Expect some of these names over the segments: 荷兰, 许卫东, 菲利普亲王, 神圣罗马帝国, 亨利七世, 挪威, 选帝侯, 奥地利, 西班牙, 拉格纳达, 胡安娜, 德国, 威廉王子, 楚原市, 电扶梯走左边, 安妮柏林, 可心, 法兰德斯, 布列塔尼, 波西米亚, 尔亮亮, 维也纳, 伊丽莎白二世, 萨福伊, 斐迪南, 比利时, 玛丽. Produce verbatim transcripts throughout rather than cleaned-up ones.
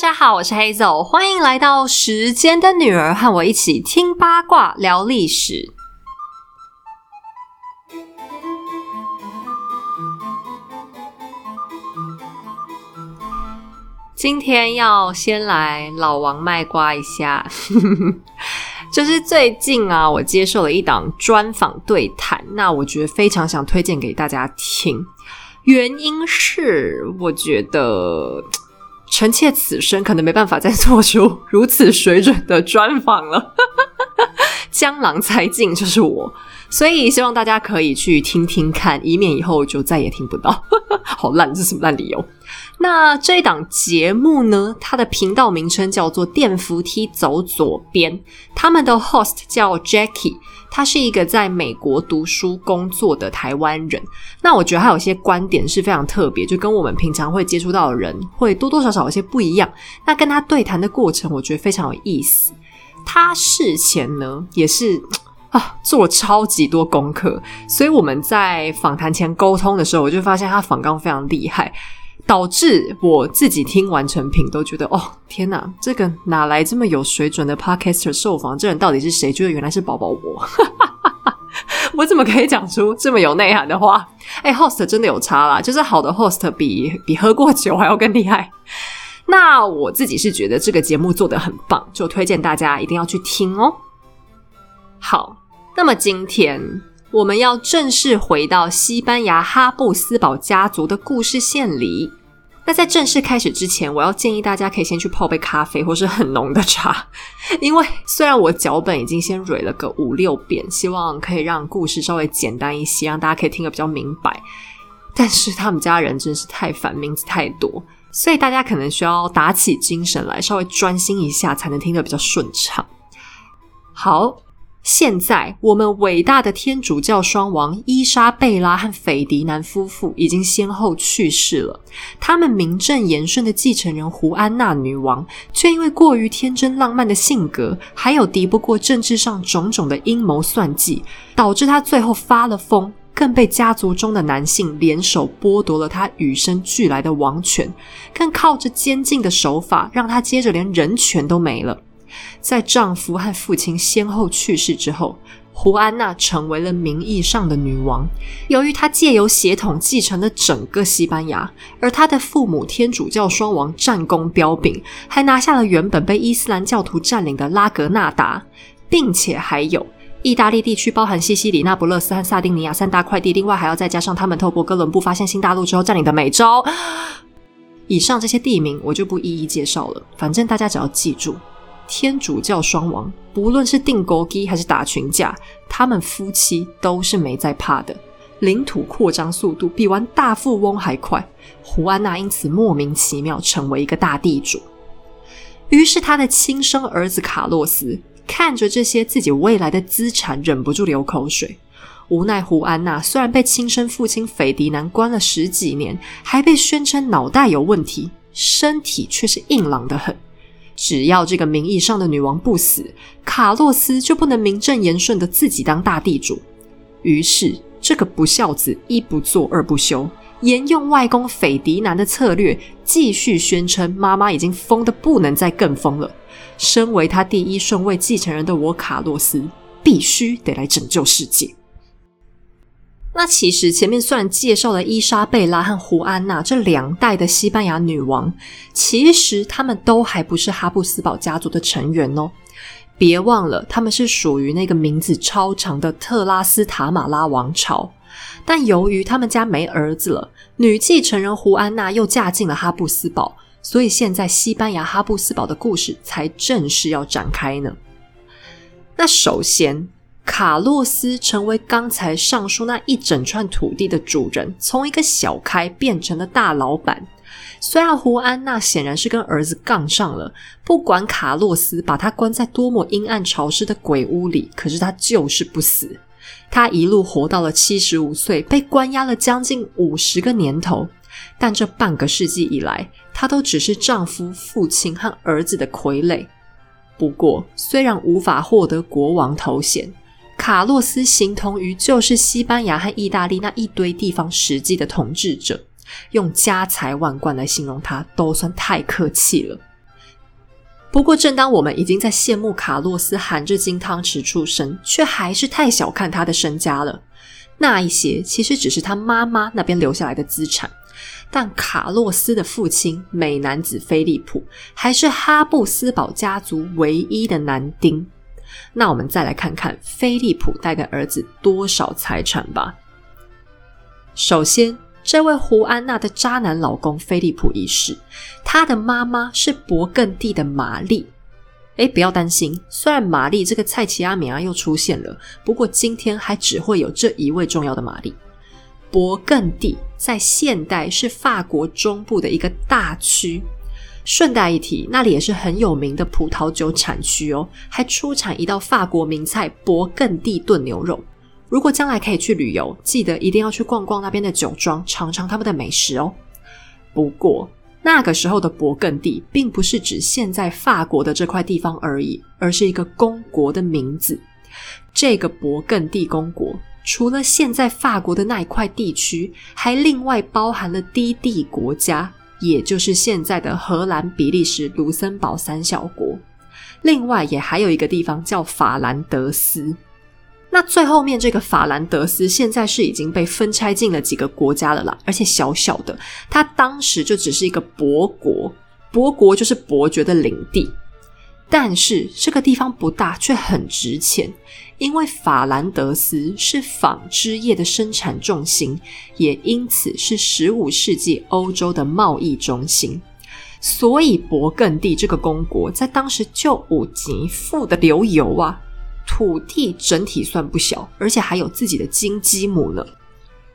家好，我是 Hazel， 欢迎来到时间的女儿，和我一起听八卦聊历史。今天要先来老王卖瓜一下就是最近啊，我接受了一档专访对谈，那我觉得非常想推荐给大家听，原因是我觉得臣妾此生可能没办法再做出如此水准的专访了江郎才尽就是我，所以希望大家可以去听听看，以免以后就再也听不到好烂，这是什么烂理由。那这一档节目呢，它的频道名称叫做电扶梯走左边，他们的 host 叫 Jackie， 他是一个在美国读书工作的台湾人。那我觉得他有些观点是非常特别，就跟我们平常会接触到的人会多多少少有些不一样。那跟他对谈的过程我觉得非常有意思，他事前呢也是啊，做了超级多功课，所以我们在访谈前沟通的时候，我就发现他访纲非常厉害，导致我自己听完成品都觉得哦，天哪，这个哪来这么有水准的 podcaster 受访，这人到底是谁？觉得原来是宝宝我我怎么可以讲出这么有内涵的话？哎、欸、host 真的有差啦，就是好的 host 比比喝过酒还要更厉害。那我自己是觉得这个节目做得很棒，就推荐大家一定要去听哦。好，那么今天我们要正式回到西班牙哈布斯堡家族的故事线里。那在正式开始之前，我要建议大家可以先去泡杯咖啡或是很浓的茶，因为虽然我脚本已经先蕊了个五六遍，希望可以让故事稍微简单一些，让大家可以听得比较明白，但是他们家人真是太烦，名字太多，所以大家可能需要打起精神来，稍微专心一下才能听得比较顺畅。好，现在我们伟大的天主教双王伊莎贝拉和斐迪南夫妇已经先后去世了，他们名正言顺的继承人胡安娜女王却因为过于天真浪漫的性格，还有敌不过政治上种种的阴谋算计，导致她最后发了疯，更被家族中的男性联手剥夺了他与生俱来的王权，更靠着监禁的手法让他接着连人权都没了。在丈夫和父亲先后去世之后，胡安娜成为了名义上的女王，由于她借由血统继承了整个西班牙，而她的父母天主教双王战功彪炳，还拿下了原本被伊斯兰教徒占领的拉格纳达，并且还有意大利地区包含西西里、那不勒斯和萨丁尼亚三大块地，另外还要再加上他们透过哥伦布发现新大陆之后占领的美洲。以上这些地名我就不一一介绍了，反正大家只要记住，天主教双王不论是定勾机还是打群架，他们夫妻都是没在怕的，领土扩张速度比玩大富翁还快，胡安娜因此莫名其妙成为一个大地主。于是他的亲生儿子卡洛斯看着这些自己未来的资产忍不住流口水，无奈胡安娜虽然被亲生父亲斐迪南关了十几年，还被宣称脑袋有问题，身体却是硬朗得很，只要这个名义上的女王不死，卡洛斯就不能名正言顺的自己当大地主。于是这个不孝子一不做二不休，沿用外公斐迪南的策略，继续宣称妈妈已经疯得不能再更疯了，身为他第一顺位继承人的我卡洛斯必须得来拯救世界。那其实前面虽然介绍了伊莎贝拉和胡安娜这两代的西班牙女王，其实她们都还不是哈布斯堡家族的成员哦，别忘了她们是属于那个名字超长的特拉斯塔马拉王朝。但由于他们家没儿子了，女继承人胡安娜又嫁进了哈布斯堡，所以现在西班牙哈布斯堡的故事才正式要展开呢。那首先，卡洛斯成为刚才上述那一整串土地的主人，从一个小开变成了大老板。虽然胡安娜显然是跟儿子杠上了，不管卡洛斯把他关在多么阴暗潮湿的鬼屋里，可是他就是不死。他一路活到了七十五岁，被关押了将近五十个年头，但这半个世纪以来，她都只是丈夫、父亲和儿子的傀儡。不过虽然无法获得国王头衔，卡洛斯形同于就是西班牙和意大利那一堆地方实际的统治者，用家财万贯来形容他都算太客气了。不过正当我们已经在羡慕卡洛斯含着金汤匙出生，却还是太小看他的身家了。那一些其实只是他妈妈那边留下来的资产，但卡洛斯的父亲美男子菲利普还是哈布斯堡家族唯一的男丁。那我们再来看看菲利普带给儿子多少财产吧。首先，这位胡安娜的渣男老公菲利普一世，他的妈妈是勃艮第的玛丽。诶，不要担心，虽然玛丽这个菜奇阿米亚又出现了，不过今天还只会有这一位重要的玛丽。勃艮第在现代是法国中部的一个大区，顺带一提，那里也是很有名的葡萄酒产区哦，还出产一道法国名菜勃艮第炖牛肉。如果将来可以去旅游，记得一定要去逛逛那边的酒庄，尝尝他们的美食哦。不过那个时候的勃艮第并不是指现在法国的这块地方而已，而是一个公国的名字。这个勃艮第公国除了现在法国的那一块地区，还另外包含了低地国家，也就是现在的荷兰、比利时、卢森堡三小国，另外也还有一个地方叫法兰德斯。那最后面这个法兰德斯现在是已经被分拆进了几个国家了啦，而且小小的，它当时就只是一个伯国，伯国就是伯爵的领地。但是这个地方不大，却很值钱，因为法兰德斯是纺织业的生产重心，也因此是十五世纪欧洲的贸易中心。所以勃艮第这个公国在当时就有钱富的流油啊，土地整体算不小，而且还有自己的金鸡母呢。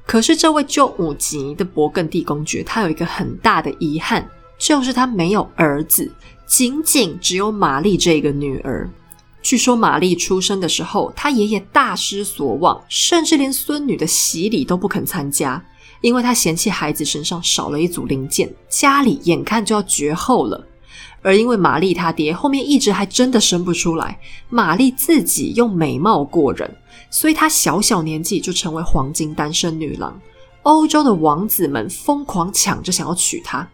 可是这位就有钱的勃艮第公爵，他有一个很大的遗憾，就是他没有儿子，仅仅只有玛丽这个女儿。据说玛丽出生的时候，她爷爷大失所望，甚至连孙女的洗礼都不肯参加，因为他嫌弃孩子身上少了一组零件，家里眼看就要绝后了。而因为玛丽她爹后面一直还真的生不出来，玛丽自己又美貌过人，所以她小小年纪就成为黄金单身女郎，欧洲的王子们疯狂抢着想要娶她。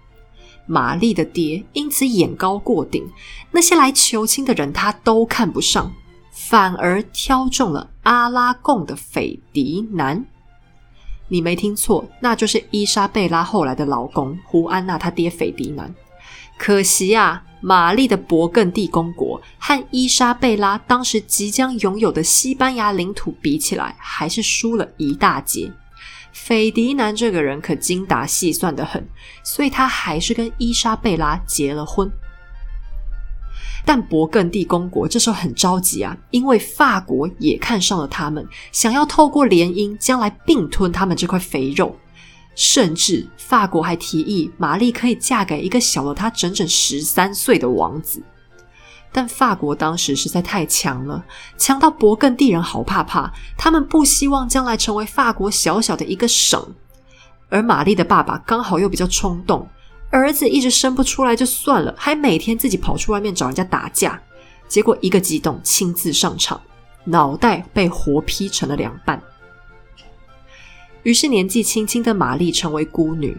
玛丽的爹因此眼高过顶，那些来求亲的人他都看不上，反而挑中了阿拉贡的斐迪南。你没听错，那就是伊莎贝拉后来的老公胡安娜他爹斐迪南。可惜啊，玛丽的勃艮第公国和伊莎贝拉当时即将拥有的西班牙领土比起来，还是输了一大截。斐迪南这个人可精打细算得很，所以他还是跟伊莎贝拉结了婚。但勃艮第公国这时候很着急啊，因为法国也看上了他们，想要透过联姻将来并吞他们这块肥肉。甚至法国还提议玛丽可以嫁给一个小了她整整十三岁的王子。但法国当时实在太强了，强到勃艮第人好怕怕，他们不希望将来成为法国小小的一个省。而玛丽的爸爸刚好又比较冲动，儿子一直生不出来就算了，还每天自己跑去外面找人家打架，结果一个激动亲自上场，脑袋被活劈成了两半。于是年纪轻轻的玛丽成为孤女，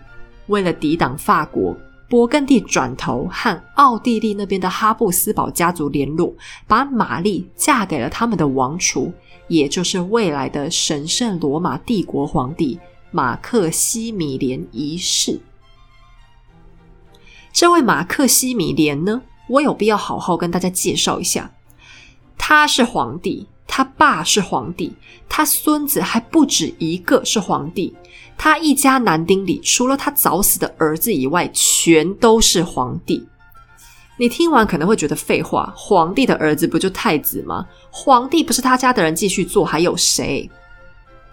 为了抵挡法国，勃艮第转头和奥地利那边的哈布斯堡家族联络，把玛丽嫁给了他们的王储，也就是未来的神圣罗马帝国皇帝马克西米连一世。这位马克西米连呢，我有必要好好跟大家介绍一下。他是皇帝，他爸是皇帝，他孙子还不止一个是皇帝，他一家男丁里除了他早死的儿子以外，全都是皇帝。你听完可能会觉得废话，皇帝的儿子不就太子吗？皇帝不是他家的人继续做还有谁？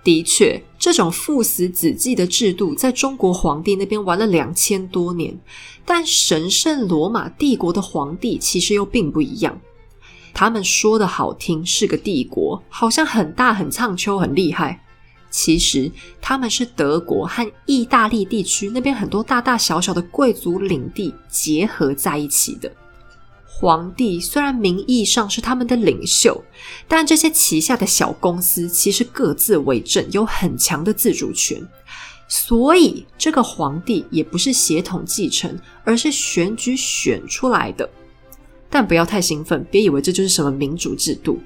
的确，这种父死子继的制度在中国皇帝那边玩了两千多年，但神圣罗马帝国的皇帝其实又并不一样。他们说的好听是个帝国，好像很大很唱秋很厉害，其实他们是德国和意大利地区那边很多大大小小的贵族领地结合在一起的。皇帝虽然名义上是他们的领袖，但这些旗下的小公司其实各自为政，有很强的自主权。所以这个皇帝也不是血统继承，而是选举选出来的。但不要太兴奋，别以为这就是什么民主制度。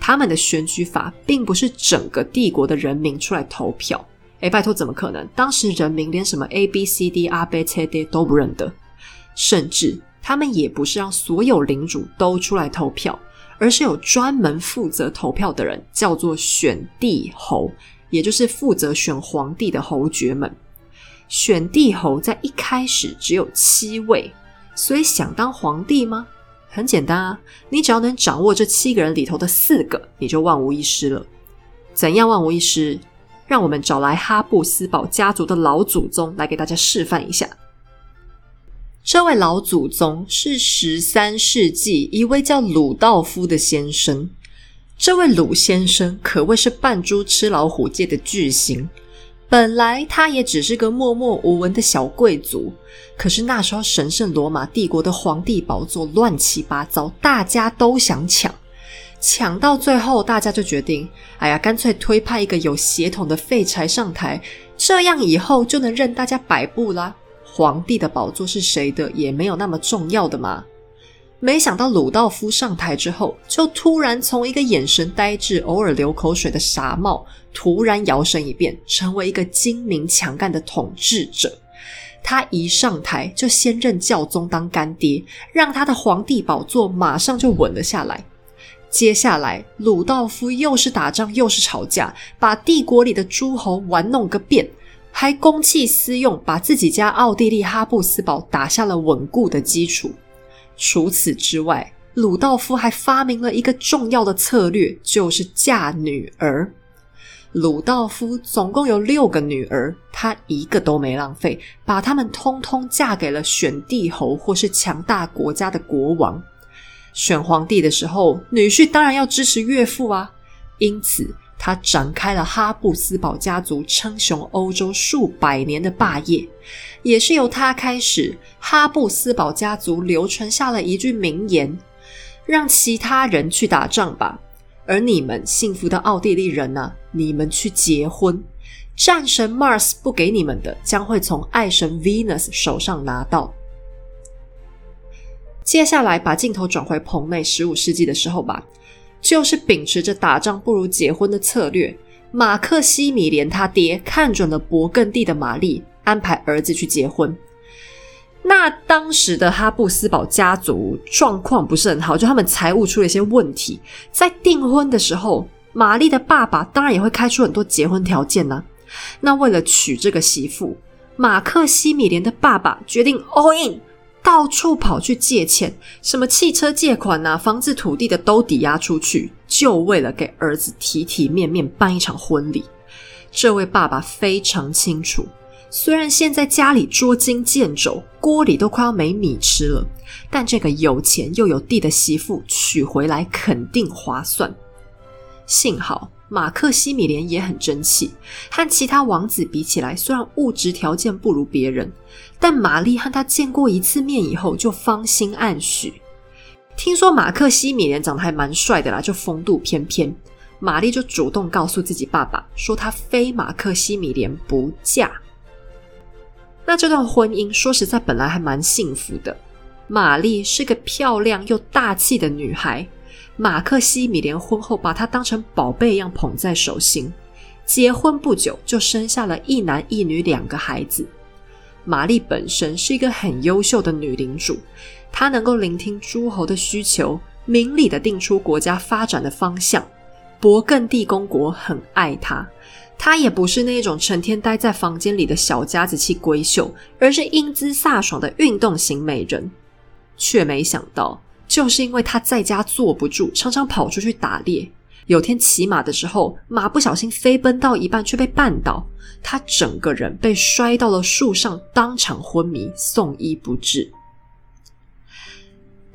他们的选举法并不是整个帝国的人民出来投票，诶拜托，怎么可能？当时人民连什么 A B C D 阿贝切爹都不认得，甚至他们也不是让所有领主都出来投票，而是有专门负责投票的人，叫做选帝侯，也就是负责选皇帝的侯爵们。选帝侯在一开始只有七位，所以想当皇帝吗？很简单啊，你只要能掌握这七个人里头的四个，你就万无一失了。怎样万无一失？让我们找来哈布斯堡家族的老祖宗来给大家示范一下。这位老祖宗是十三世纪一位叫鲁道夫的先生。这位鲁先生可谓是扮猪吃老虎界的巨星，本来他也只是个默默无闻的小贵族，可是那时候神圣罗马帝国的皇帝宝座乱七八糟，大家都想抢，抢到最后大家就决定，哎呀，干脆推派一个有血统的废柴上台，这样以后就能任大家摆布啦，皇帝的宝座是谁的也没有那么重要的嘛。没想到鲁道夫上台之后，就突然从一个眼神呆滞偶尔流口水的傻帽突然摇身一变，成为一个精明强干的统治者。他一上台就先任教宗当干爹，让他的皇帝宝座马上就稳了下来。接下来鲁道夫又是打仗又是吵架，把帝国里的诸侯玩弄个遍，还公器私用，把自己家奥地利哈布斯堡打下了稳固的基础。除此之外，鲁道夫还发明了一个重要的策略，就是嫁女儿。鲁道夫总共有六个女儿，他一个都没浪费，把她们通通嫁给了选帝侯或是强大国家的国王。选皇帝的时候，女婿当然要支持岳父啊，因此他展开了哈布斯堡家族称雄欧洲数百年的霸业，也是由他开始，哈布斯堡家族流传下了一句名言：让其他人去打仗吧，而你们幸福的奥地利人啊，你们去结婚。战神 Mars 不给你们的，将会从爱神 Venus 手上拿到。接下来把镜头转回棚内十五世纪的时候吧，就是秉持着打仗不如结婚的策略，马克西米连他爹看准了勃艮第的玛丽，安排儿子去结婚。那当时的哈布斯堡家族状况不是很好，就他们财务出了一些问题，在订婚的时候，玛丽的爸爸当然也会开出很多结婚条件啊。那为了娶这个媳妇，马克西米连的爸爸决定 all in，到处跑去借钱，什么汽车借款啊，房子土地的都抵押出去，就为了给儿子体体面面办一场婚礼。这位爸爸非常清楚，虽然现在家里捉襟见肘，锅里都快要没米吃了，但这个有钱又有地的媳妇娶回来肯定划算。幸好马克西米连也很争气，和其他王子比起来，虽然物质条件不如别人，但玛丽和他见过一次面以后就芳心暗许。听说马克西米连长得还蛮帅的啦，就风度翩翩，玛丽就主动告诉自己爸爸，说她非马克西米连不嫁。那这段婚姻说实在本来还蛮幸福的，玛丽是个漂亮又大气的女孩，马克西米连婚后把她当成宝贝一样捧在手心，结婚不久就生下了一男一女两个孩子。玛丽本身是一个很优秀的女领主，她能够聆听诸侯的需求，明理地定出国家发展的方向。勃艮第公国很爱她，她也不是那种成天待在房间里的小家子气闺秀，而是英姿飒爽的运动型美人。却没想到，就是因为他在家坐不住，常常跑出去打猎，有天骑马的时候，马不小心飞奔到一半却被绊倒，他整个人被摔到了树上，当场昏迷，送医不治。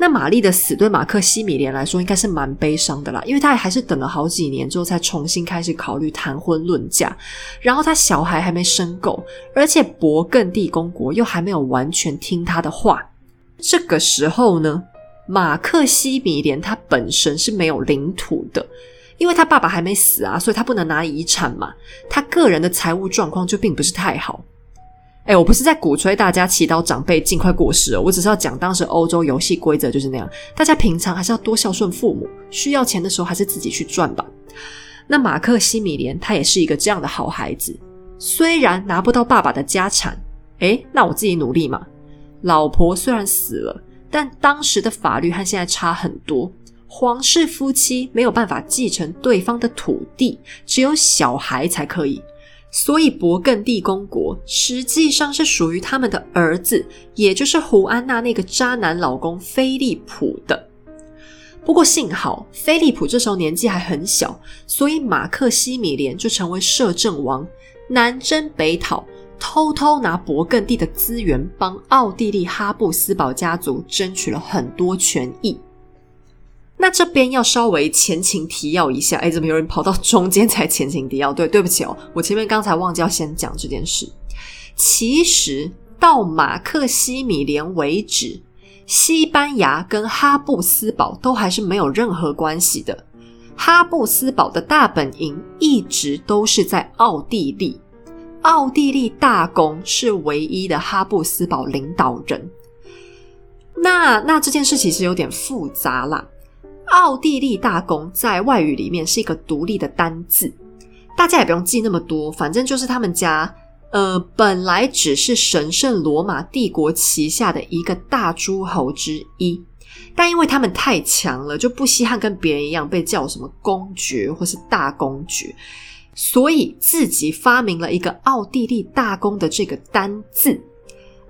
那玛丽的死对马克西米连来说应该是蛮悲伤的啦，因为他还是等了好几年之后才重新开始考虑谈婚论嫁，然后他小孩还没生够，而且勃艮第公国又还没有完全听他的话。这个时候呢，马克西米连他本身是没有领土的，因为他爸爸还没死啊，所以他不能拿遗产嘛，他个人的财务状况就并不是太好。欸，我不是在鼓吹大家祈祷长辈尽快过世哦，我只是要讲当时欧洲游戏规则就是那样，大家平常还是要多孝顺父母，需要钱的时候还是自己去赚吧。那马克西米连他也是一个这样的好孩子，虽然拿不到爸爸的家产，诶，那我自己努力嘛。老婆虽然死了，但当时的法律和现在差很多，皇室夫妻没有办法继承对方的土地，只有小孩才可以，所以勃艮第公国实际上是属于他们的儿子，也就是胡安娜那个渣男老公菲利普的。不过幸好菲利普这时候年纪还很小，所以马克西米连就成为摄政王，南征北讨，偷偷拿勃艮第的资源帮奥地利哈布斯堡家族争取了很多权益。那这边要稍微前情提要一下，诶，怎么有人跑到中间才前情提要？对，对不起哦，我前面刚才忘记要先讲这件事。其实到马克西米连为止，西班牙跟哈布斯堡都还是没有任何关系的，哈布斯堡的大本营一直都是在奥地利，奥地利大公是唯一的哈布斯堡领导人。那那这件事其实有点复杂啦，奥地利大公在外语里面是一个独立的单字，大家也不用记那么多，反正就是他们家呃，本来只是神圣罗马帝国旗下的一个大诸侯之一，但因为他们太强了，就不稀罕跟别人一样被叫什么公爵或是大公爵，所以自己发明了一个奥地利大公的这个单字。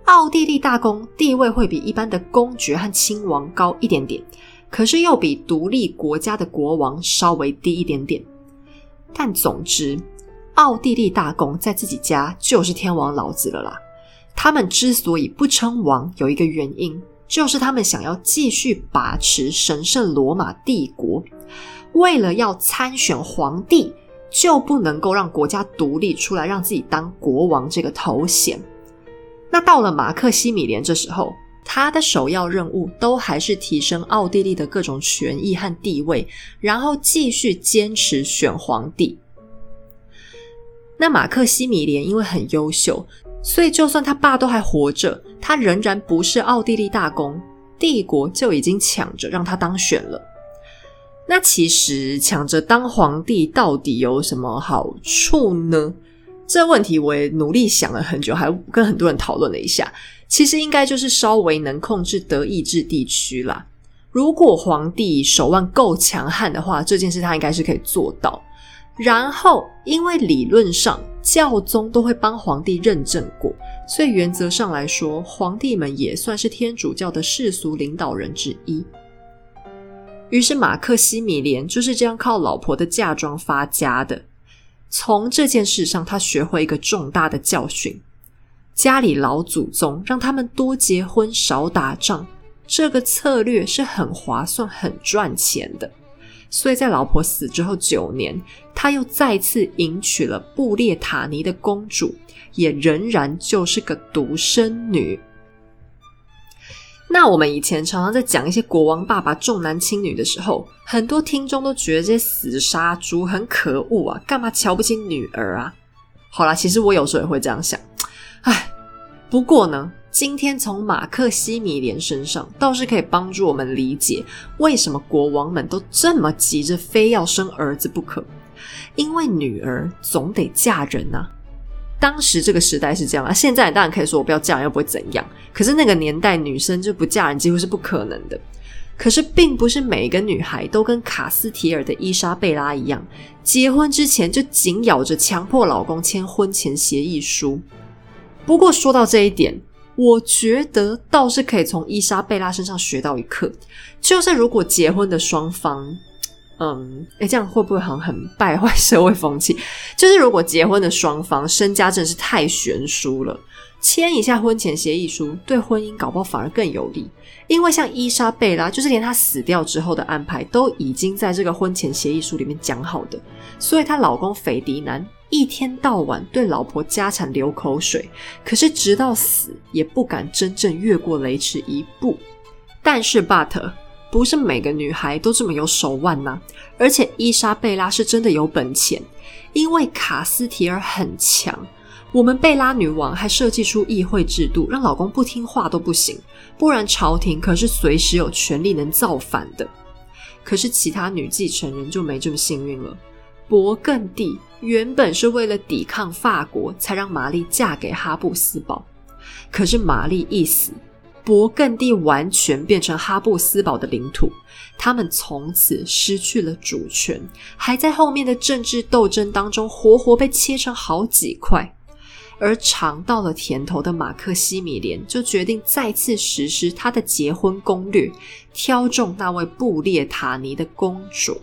奥地利大公地位会比一般的公爵和亲王高一点点，可是又比独立国家的国王稍微低一点点。但总之，奥地利大公在自己家就是天王老子了啦。他们之所以不称王，有一个原因，就是他们想要继续把持神圣罗马帝国，为了要参选皇帝，就不能够让国家独立出来，让自己当国王这个头衔。那到了马克西米连这时候，他的首要任务都还是提升奥地利的各种权益和地位，然后继续坚持选皇帝。那马克西米连因为很优秀，所以就算他爸都还活着，他仍然不是奥地利大公，帝国就已经抢着让他当选了。那其实抢着当皇帝到底有什么好处呢？这问题我也努力想了很久，还跟很多人讨论了一下，其实应该就是稍微能控制德意志地区啦。如果皇帝手腕够强悍的话，这件事他应该是可以做到。然后因为理论上教宗都会帮皇帝认证过，所以原则上来说，皇帝们也算是天主教的世俗领导人之一。于是马克西米连就是这样靠老婆的嫁妆发家的。从这件事上，他学会一个重大的教训，家里老祖宗让他们多结婚少打仗，这个策略是很划算很赚钱的。所以在老婆死之后九年，他又再次迎娶了布列塔尼的公主，也仍然就是个独生女。那我们以前常常在讲一些国王爸爸重男轻女的时候，很多听众都觉得这些死杀猪很可恶啊，干嘛瞧不起女儿啊？好啦，其实我有时候也会这样想，唉，不过呢，今天从马克西米连身上倒是可以帮助我们理解，为什么国王们都这么急着非要生儿子不可，因为女儿总得嫁人啊。当时这个时代是这样啊，现在当然可以说我不要嫁人又不会怎样，可是那个年代女生就不嫁人几乎是不可能的。可是并不是每一个女孩都跟卡斯提尔的伊莎贝拉一样，结婚之前就紧咬着强迫老公签婚前协议书。不过说到这一点，我觉得倒是可以从伊莎贝拉身上学到一课，就是如果结婚的双方嗯，诶，这样会不会好像很败坏社会风气？就是如果结婚的双方身家真是太悬殊了，签一下婚前协议书，对婚姻搞不好反而更有利。因为像伊莎贝拉，就是连她死掉之后的安排都已经在这个婚前协议书里面讲好的，所以她老公斐迪南一天到晚对老婆家产流口水，可是直到死也不敢真正越过雷池一步。但是 but 不是每个女孩都这么有手腕啊，而且伊莎贝拉是真的有本钱，因为卡斯提尔很强，我们贝拉女王还设计出议会制度，让老公不听话都不行，不然朝廷可是随时有权力能造反的。可是其他女继承人就没这么幸运了。勃艮第原本是为了抵抗法国才让玛丽嫁给哈布斯堡，可是玛丽一死，勃艮第完全变成哈布斯堡的领土，他们从此失去了主权，还在后面的政治斗争当中活活被切成好几块。而尝到了甜头的马克西米连就决定再次实施他的结婚攻略，挑中那位布列塔尼的公主。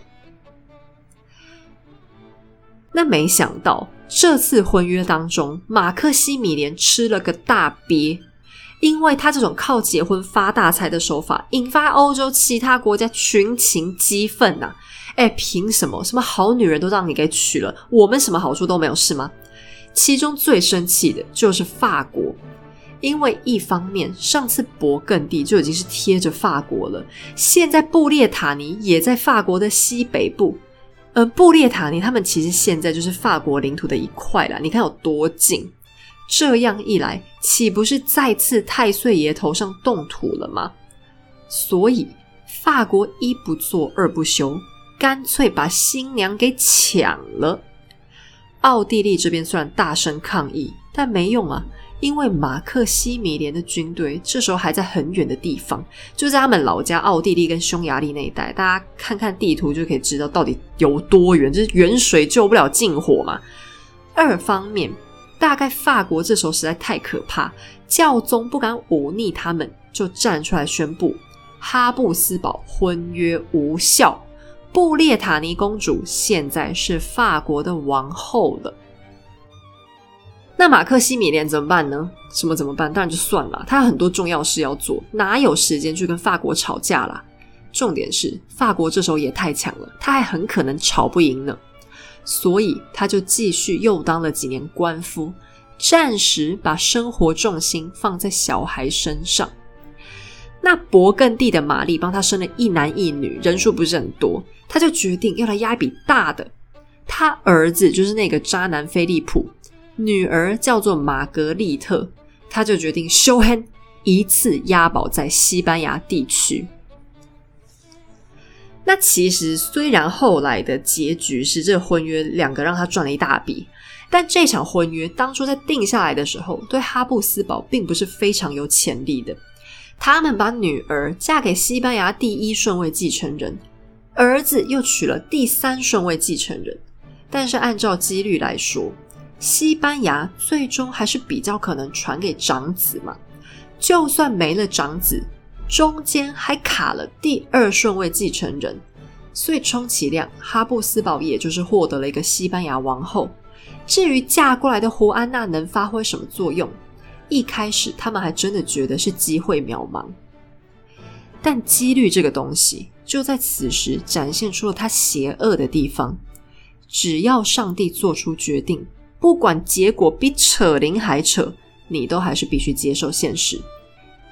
那没想到这次婚约当中，马克西米连吃了个大鳖，因为他这种靠结婚发大财的手法引发欧洲其他国家群情激愤啊！哎，凭什么什么好女人都让你给娶了，我们什么好处都没有是吗？其中最生气的就是法国，因为一方面上次勃艮第就已经是贴着法国了，现在布列塔尼也在法国的西北部，而布列塔尼他们其实现在就是法国领土的一块啦，你看有多近，这样一来岂不是再次太岁爷头上动土了吗？所以法国一不做二不休，干脆把新娘给抢了。奥地利这边虽然大声抗议，但没用啊，因为马克西米连的军队这时候还在很远的地方，就在他们老家奥地利跟匈牙利那一带，大家看看地图就可以知道到底有多远，就是远水救不了近火嘛。二方面，大概法国这时候实在太可怕，教宗不敢忤逆他们，就站出来宣布哈布斯堡婚约无效，布列塔尼公主现在是法国的王后了。那马克西米连怎么办呢？什么怎么办？当然就算了，他有很多重要事要做，哪有时间去跟法国吵架啦？重点是法国这时候也太强了，他还很可能吵不赢呢。所以他就继续又当了几年官夫，暂时把生活重心放在小孩身上。那勃艮第的玛丽帮他生了一男一女，人数不是很多，他就决定要来压一笔大的。他儿子就是那个渣男菲利普，女儿叫做玛格丽特，他就决定 show hand 一次押宝在西班牙地区。那其实虽然后来的结局是这婚约两个让他赚了一大笔，但这场婚约当初在定下来的时候，对哈布斯堡并不是非常有潜力的。他们把女儿嫁给西班牙第一顺位继承人，儿子又娶了第三顺位继承人，但是按照几率来说，西班牙最终还是比较可能传给长子嘛。就算没了长子，中间还卡了第二顺位继承人，所以充其量哈布斯堡也就是获得了一个西班牙王后。至于嫁过来的胡安娜能发挥什么作用，一开始他们还真的觉得是机会渺茫，但几率这个东西就在此时展现出了它邪恶的地方。只要上帝做出决定，不管结果比扯铃还扯，你都还是必须接受现实。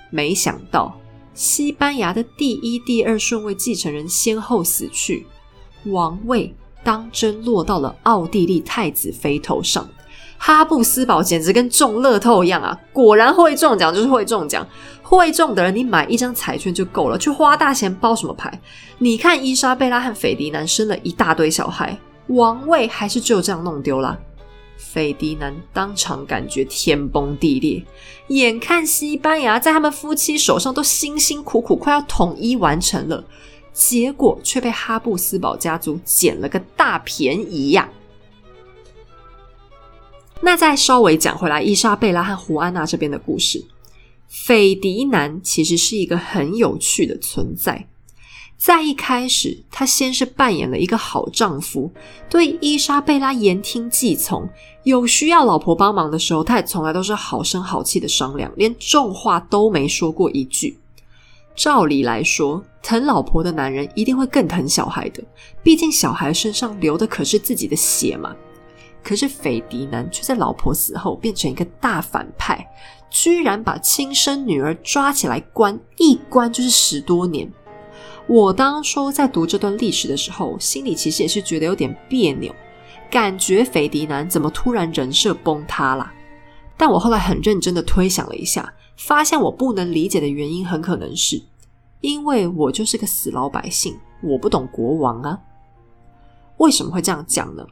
没想到西班牙的第一第二顺位继承人先后死去，王位当真落到了奥地利太子妃头上。哈布斯堡简直跟中乐透一样啊！果然会中奖就是会中奖，会中的人你买一张彩券就够了，去花大钱包什么牌？你看伊莎贝拉和斐迪南生了一大堆小孩，王位还是就这样弄丢啦。斐迪南当场感觉天崩地裂，眼看西班牙在他们夫妻手上都辛辛苦苦快要统一完成了，结果却被哈布斯堡家族捡了个大便宜呀、啊！那再稍微讲回来伊莎贝拉和胡安娜这边的故事，斐迪南其实是一个很有趣的存在。在一开始他先是扮演了一个好丈夫，对伊莎贝拉言听计从，有需要老婆帮忙的时候他也从来都是好声好气的商量，连重话都没说过一句。照理来说，疼老婆的男人一定会更疼小孩的，毕竟小孩身上流的可是自己的血嘛。可是斐迪南却在老婆死后变成一个大反派，居然把亲生女儿抓起来关，一关就是十多年。我当初在读这段历史的时候，心里其实也是觉得有点别扭，感觉斐迪南怎么突然人设崩塌啦？但我后来很认真的推想了一下，发现我不能理解的原因很可能是因为我就是个死老百姓，我不懂国王啊。为什么会这样讲呢？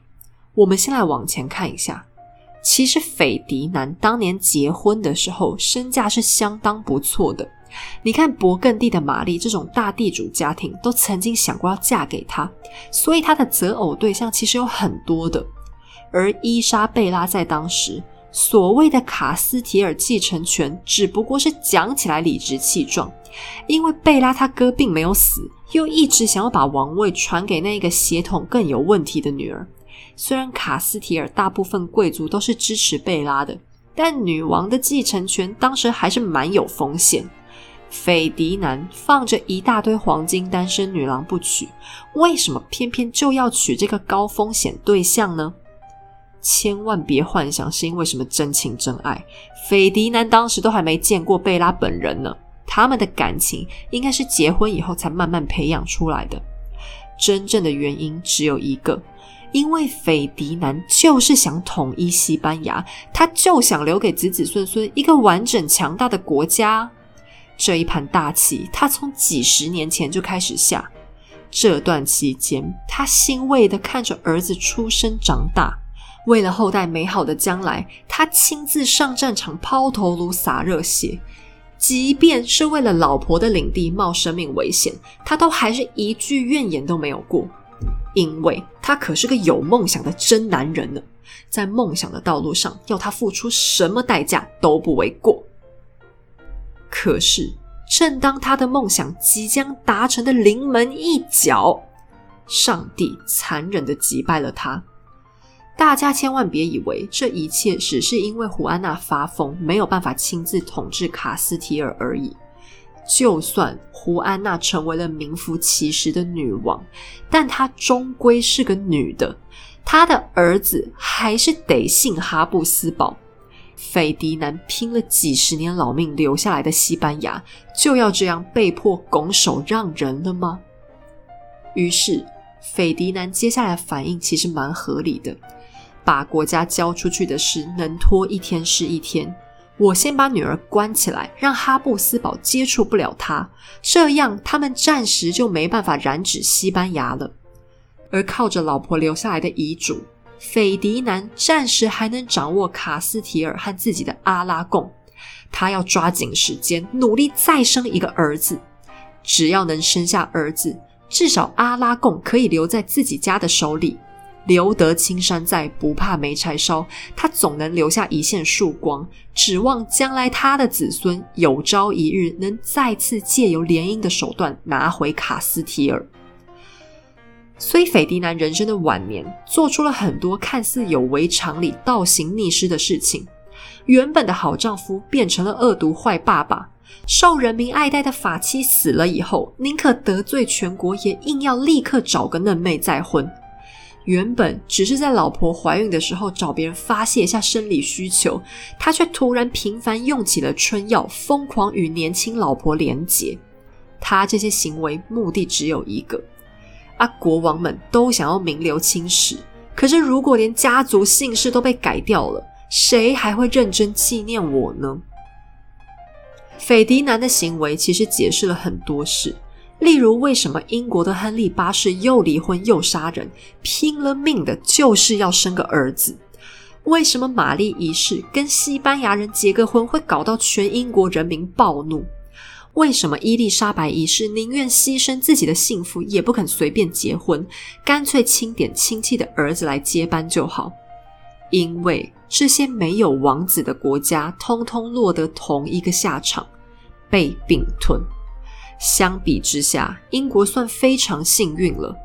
我们先来往前看一下。其实斐迪南当年结婚的时候身价是相当不错的，你看勃艮第的玛丽这种大地主家庭都曾经想过要嫁给他，所以他的择偶对象其实有很多的。而伊莎贝拉在当时所谓的卡斯提尔继承权只不过是讲起来理直气壮，因为贝拉他哥并没有死，又一直想要把王位传给那个血统更有问题的女儿。虽然卡斯提尔大部分贵族都是支持贝拉的，但女王的继承权当时还是蛮有风险。斐迪南放着一大堆黄金单身女郎不娶，为什么偏偏就要娶这个高风险对象呢？千万别幻想是因为什么真情真爱，斐迪南当时都还没见过贝拉本人呢，他们的感情应该是结婚以后才慢慢培养出来的。真正的原因只有一个，因为斐迪南就是想统一西班牙，他就想留给子子孙孙一个完整强大的国家。这一盘大棋他从几十年前就开始下，这段期间他欣慰地看着儿子出生长大，为了后代美好的将来，他亲自上战场抛头颅洒热血，即便是为了老婆的领地冒生命危险，他都还是一句怨言都没有过，因为他可是个有梦想的真男人呢，在梦想的道路上要他付出什么代价都不为过。可是正当他的梦想即将达成的临门一脚，上帝残忍地击败了他。大家千万别以为这一切只是因为胡安娜发疯没有办法亲自统治卡斯提尔而已。就算胡安娜成为了名副其实的女王，但她终归是个女的，她的儿子还是得姓哈布斯堡。斐迪南拼了几十年老命留下来的西班牙，就要这样被迫拱手让人了吗？于是斐迪南接下来的反应其实蛮合理的，把国家交出去的事能拖一天是一天，我先把女儿关起来，让哈布斯堡接触不了她，这样他们暂时就没办法染指西班牙了。而靠着老婆留下来的遗嘱，斐迪南暂时还能掌握卡斯提尔和自己的阿拉贡，他要抓紧时间努力再生一个儿子，只要能生下儿子，至少阿拉贡可以留在自己家的手里，留得青山在，不怕没柴烧，他总能留下一线曙光，指望将来他的子孙有朝一日能再次借由联姻的手段拿回卡斯提尔。所以斐迪南人生的晚年做出了很多看似有违常理、倒行逆施的事情，原本的好丈夫变成了恶毒坏爸爸，受人民爱戴的法妻死了以后，宁可得罪全国也硬要立刻找个嫩妹再婚，原本只是在老婆怀孕的时候找别人发泄一下生理需求，他却突然频繁用起了春药，疯狂与年轻老婆联结。他这些行为目的只有一个啊，国王们都想要名留青史，可是如果连家族姓氏都被改掉了，谁还会认真纪念我呢？斐迪南的行为其实解释了很多事，例如为什么英国的亨利八世又离婚又杀人，拼了命的就是要生个儿子，为什么玛丽一世跟西班牙人结个婚会搞到全英国人民暴怒，为什么伊丽莎白一世宁愿牺牲自己的幸福也不肯随便结婚，干脆钦点亲戚的儿子来接班就好。因为这些没有王子的国家通通落得同一个下场，被并吞。相比之下，英国算非常幸运了，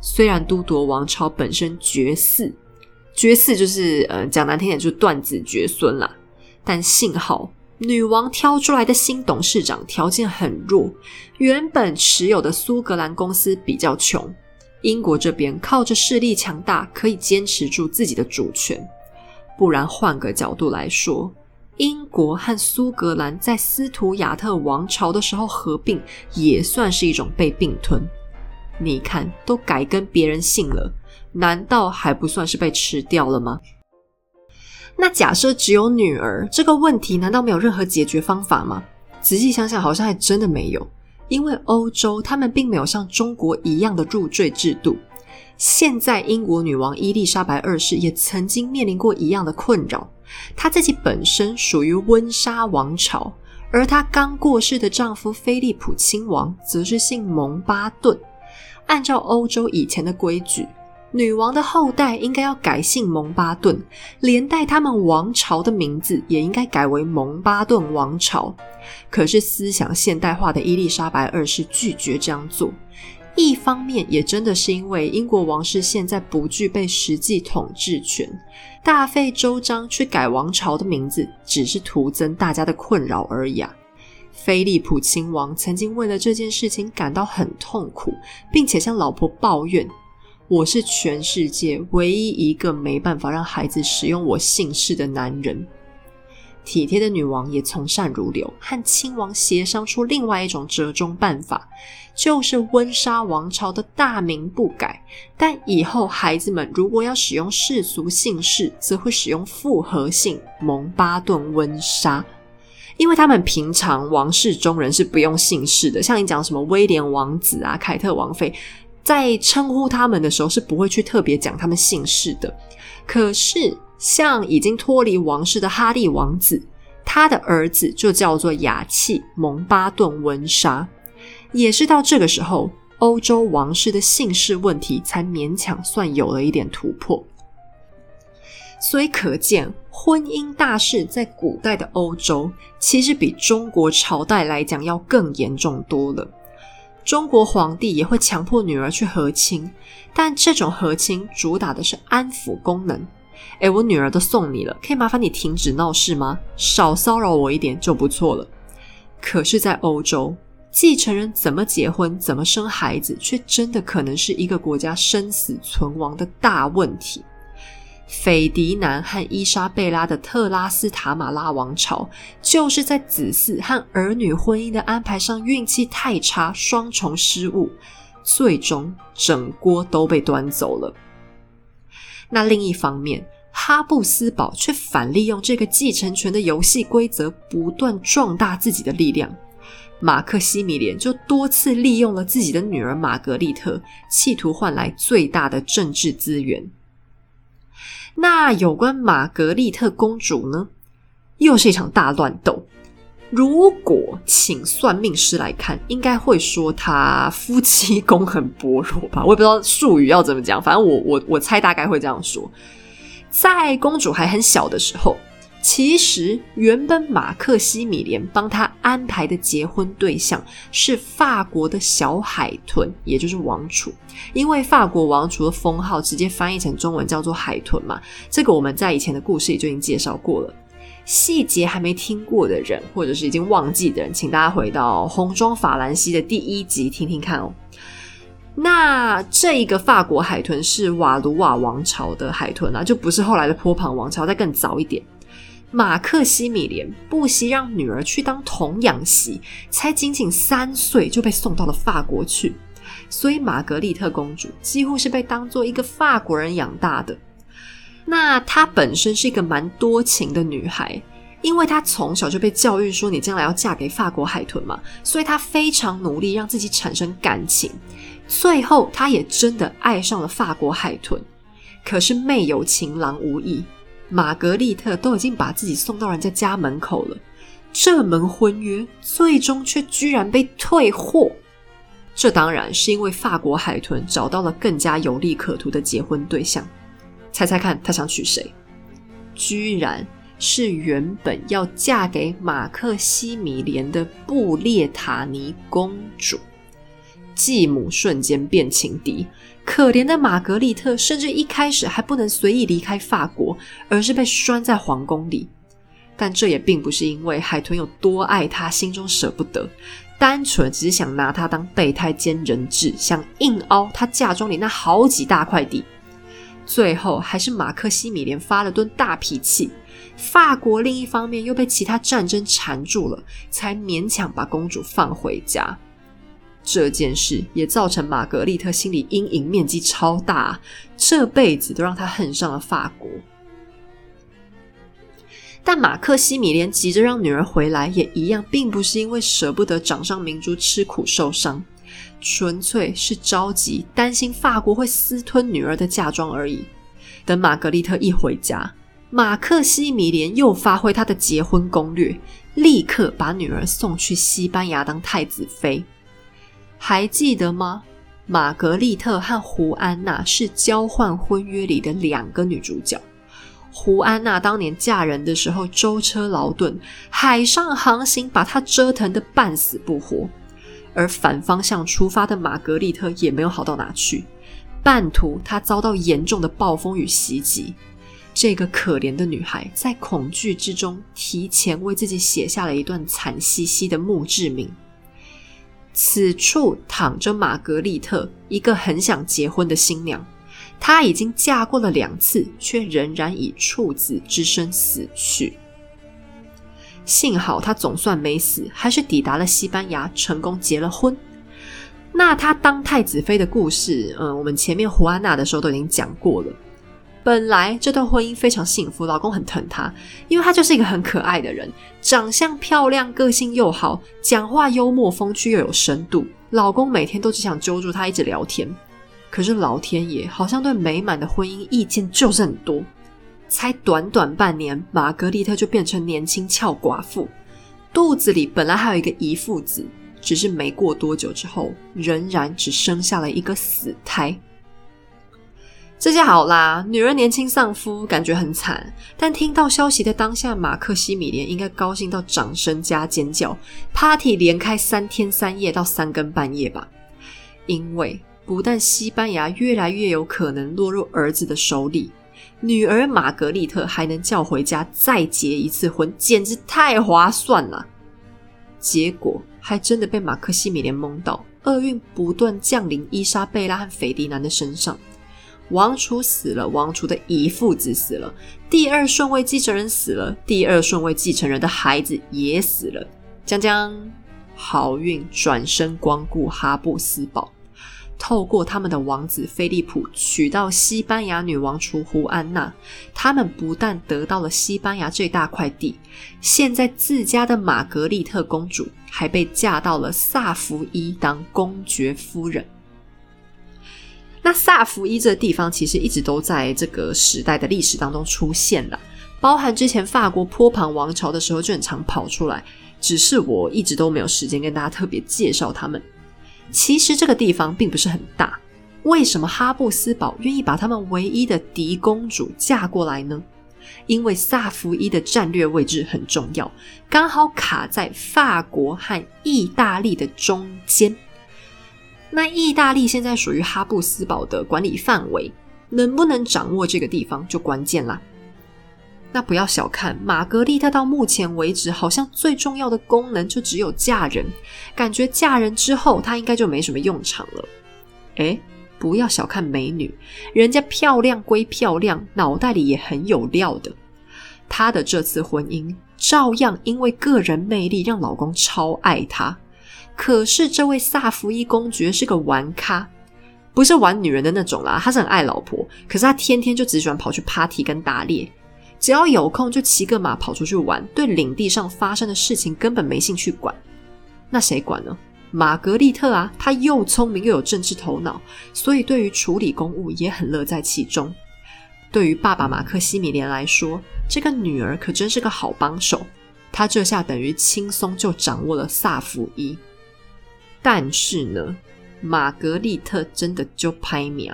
虽然都铎王朝本身绝嗣，绝嗣就是呃，讲难听点就是断子绝孙啦，但幸好女王挑出来的新董事长条件很弱，原本持有的苏格兰公司比较穷，英国这边靠着势力强大可以坚持住自己的主权。不然换个角度来说，英国和苏格兰在斯图亚特王朝的时候合并也算是一种被并吞，你看都改跟别人姓了，难道还不算是被吃掉了吗？那假设只有女儿，这个问题难道没有任何解决方法吗？仔细想想好像还真的没有，因为欧洲他们并没有像中国一样的入赘制度。现在英国女王伊丽莎白二世也曾经面临过一样的困扰，她自己本身属于温莎王朝，而她刚过世的丈夫菲利普亲王则是姓蒙巴顿。按照欧洲以前的规矩，女王的后代应该要改姓蒙巴顿，连带他们王朝的名字也应该改为蒙巴顿王朝。可是思想现代化的伊丽莎白二世拒绝这样做，一方面也真的是因为英国王室现在不具备实际统治权，大费周章去改王朝的名字只是徒增大家的困扰而已啊。菲利普亲王曾经为了这件事情感到很痛苦，并且向老婆抱怨，我是全世界唯一一个没办法让孩子使用我姓氏的男人。体贴的女王也从善如流，和亲王协商出另外一种折中办法，就是温莎王朝的大名不改，但以后孩子们如果要使用世俗姓氏，则会使用复合姓蒙巴顿温莎。因为他们平常王室中人是不用姓氏的，像你讲什么威廉王子啊、凯特王妃，在称呼他们的时候是不会去特别讲他们姓氏的。可是像已经脱离王室的哈利王子，他的儿子就叫做雅契蒙巴顿温莎。也是到这个时候，欧洲王室的姓氏问题才勉强算有了一点突破。所以可见，婚姻大事在古代的欧洲其实比中国朝代来讲要更严重多了。中国皇帝也会强迫女儿去和亲，但这种和亲主打的是安抚功能。诶，我女儿都送你了，可以麻烦你停止闹事吗？少骚扰我一点就不错了。可是在欧洲，继承人怎么结婚、怎么生孩子，却真的可能是一个国家生死存亡的大问题。斐迪南和伊莎贝拉的特拉斯塔马拉王朝，就是在子嗣和儿女婚姻的安排上运气太差，双重失误，最终整锅都被端走了。那另一方面，哈布斯堡却反利用这个继承权的游戏规则，不断壮大自己的力量。马克西米连就多次利用了自己的女儿玛格丽特，企图换来最大的政治资源。那有关玛格丽特公主呢，又是一场大乱斗。如果请算命师来看，应该会说她夫妻宫很薄弱吧，我也不知道术语要怎么讲，反正我我我猜大概会这样说。在公主还很小的时候，其实原本马克西米连帮她安排的结婚对象是法国的小海豚，也就是王储。因为法国王储的封号直接翻译成中文叫做海豚嘛，这个我们在以前的故事里就已经介绍过了。细节还没听过的人，或者是已经忘记的人，请大家回到红妆法兰西的第一集听听看哦。那这一个法国海豚是瓦卢瓦王朝的海豚啊，就不是后来的波旁王朝，再更早一点。马克西米连不惜让女儿去当童养媳，才仅仅三岁就被送到了法国去，所以玛格丽特公主几乎是被当作一个法国人养大的。那她本身是一个蛮多情的女孩，因为她从小就被教育说你将来要嫁给法国海豚嘛，所以她非常努力让自己产生感情，最后她也真的爱上了法国海豚。可是妹有情郎无意，玛格丽特都已经把自己送到人家家门口了，这门婚约最终却居然被退货。这当然是因为法国海豚找到了更加有利可图的结婚对象。猜猜看他想娶谁？居然是原本要嫁给马克西米连的布列塔尼公主。继母瞬间变情敌，可怜的玛格丽特甚至一开始还不能随意离开法国，而是被拴在皇宫里。但这也并不是因为海豚有多爱她，心中舍不得，单纯只是想拿她当备胎兼人质，想硬凹她嫁妆里那好几大块地。最后还是马克西米连发了顿大脾气，法国另一方面又被其他战争缠住了，才勉强把公主放回家。这件事也造成玛格丽特心理阴影面积超大，这辈子都让她恨上了法国。但马克西米连急着让女儿回来也一样，并不是因为舍不得掌上明珠吃苦受伤，纯粹是着急，担心法国会私吞女儿的嫁妆而已。等玛格丽特一回家，马克西米连又发挥他的结婚攻略，立刻把女儿送去西班牙当太子妃。还记得吗？玛格丽特和胡安娜是交换婚约里的两个女主角。胡安娜当年嫁人的时候舟车劳顿，海上航行把她折腾得半死不活，而反方向出发的玛格丽特也没有好到哪去，半途她遭到严重的暴风雨袭击。这个可怜的女孩在恐惧之中提前为自己写下了一段惨兮兮的墓志铭。此处躺着玛格丽特，一个很想结婚的新娘，她已经嫁过了两次，却仍然以处子之身死去。幸好她总算没死，还是抵达了西班牙，成功结了婚。那她当太子妃的故事，嗯，我们前面胡安娜的时候都已经讲过了。本来这段婚姻非常幸福，老公很疼她，因为她就是一个很可爱的人，长相漂亮，个性又好，讲话幽默风趣又有深度，老公每天都只想揪住她一直聊天。可是老天爷好像对美满的婚姻意见就是很多，才短短半年，玛格丽特就变成年轻俏寡妇，肚子里本来还有一个遗腹子，只是没过多久之后仍然只生下了一个死胎。这下好啦，女人年轻丧夫，感觉很惨，但听到消息的当下，马克西米连应该高兴到掌声加尖叫， party 连开三天三夜到三更半夜吧。因为不但西班牙越来越有可能落入儿子的手里，女儿玛格丽特还能叫回家再结一次婚，简直太划算了。结果还真的被马克西米连蒙到，厄运不断降临伊莎贝拉和斐迪南的身上。王储死了，王储的遗腹子死了，第二顺位继承人死了，第二顺位继承人的孩子也死了。将将，好运转身光顾哈布斯堡，透过他们的王子菲利普娶到西班牙女王储胡安娜，他们不但得到了西班牙这大块地，现在自家的玛格丽特公主还被嫁到了萨福伊当公爵夫人。那萨福伊这个地方其实一直都在这个时代的历史当中出现了，包含之前法国波旁王朝的时候就很常跑出来，只是我一直都没有时间跟大家特别介绍他们。其实这个地方并不是很大，为什么哈布斯堡愿意把他们唯一的嫡公主嫁过来呢？因为萨福伊的战略位置很重要，刚好卡在法国和意大利的中间。那意大利现在属于哈布斯堡的管理范围，能不能掌握这个地方就关键啦。那不要小看玛格丽特，到目前为止好像最重要的功能就只有嫁人，感觉嫁人之后她应该就没什么用场了。诶，不要小看美女，人家漂亮归漂亮，脑袋里也很有料的。她的这次婚姻照样因为个人魅力让老公超爱她，可是这位萨福伊公爵是个玩咖，不是玩女人的那种啦，他是很爱老婆，可是他天天就只喜欢跑去 party 跟打猎，只要有空就骑个马跑出去玩，对领地上发生的事情根本没兴趣管。那谁管呢？玛格丽特啊，她又聪明又有政治头脑，所以对于处理公务也很乐在其中。对于爸爸马克西米连来说，这个女儿可真是个好帮手，他这下等于轻松就掌握了萨福伊。但是呢，玛格丽特真的就拍命，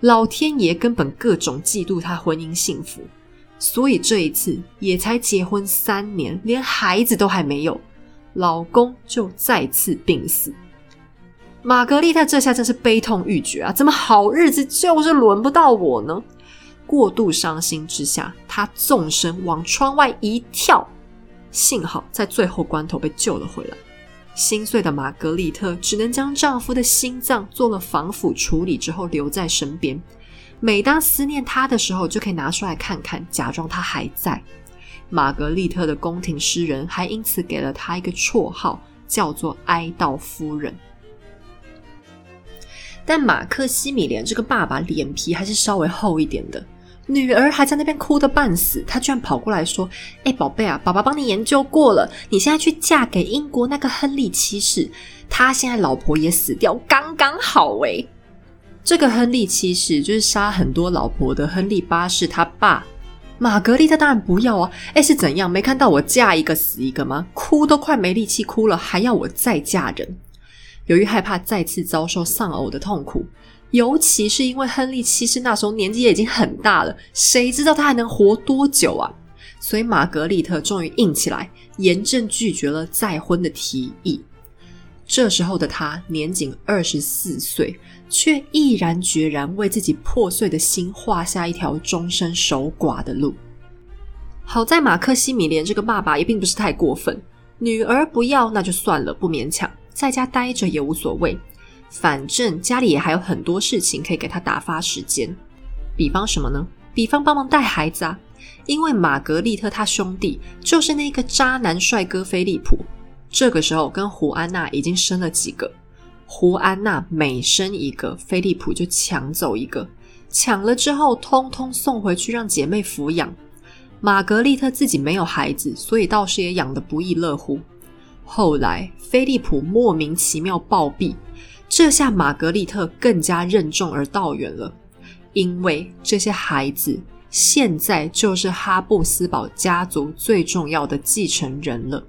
老天爷根本各种嫉妒她婚姻幸福，所以这一次也才结婚三年，连孩子都还没有，老公就再次病死。玛格丽特这下真是悲痛欲绝啊！怎么好日子就是轮不到我呢？过度伤心之下，她纵身往窗外一跳，幸好在最后关头被救了回来。心碎的玛格丽特只能将丈夫的心脏做了防腐处理之后留在身边，每当思念他的时候就可以拿出来看看，假装他还在。玛格丽特的宫廷诗人还因此给了他一个绰号，叫做哀悼夫人。但马克西米连这个爸爸脸皮还是稍微厚一点的，女儿还在那边哭得半死，她居然跑过来说，欸宝贝啊，爸爸帮你研究过了，你现在去嫁给英国那个亨利七世，他现在老婆也死掉刚刚好欸。这个亨利七世就是杀很多老婆的亨利八世他爸，玛格丽特当然不要啊，欸是怎样，没看到我嫁一个死一个吗？哭都快没力气哭了，还要我再嫁人。由于害怕再次遭受丧偶的痛苦，尤其是因为亨利七世那时候年纪也已经很大了，谁知道他还能活多久啊？所以玛格丽特终于硬起来，严正拒绝了再婚的提议。这时候的她年仅二十四岁，却毅然决然为自己破碎的心画下一条终身守寡的路。好在马克西米连这个爸爸也并不是太过分，女儿不要那就算了，不勉强，在家待着也无所谓，反正家里也还有很多事情可以给他打发时间。比方什么呢？比方帮忙带孩子啊，因为玛格丽特他兄弟就是那个渣男帅哥菲利普，这个时候跟胡安娜已经生了几个，胡安娜每生一个，菲利普就抢走一个，抢了之后通通送回去让姐妹抚养。玛格丽特自己没有孩子，所以倒是也养得不亦乐乎。后来菲利普莫名其妙暴毙，这下玛格丽特更加任重而道远了，因为这些孩子现在就是哈布斯堡家族最重要的继承人了。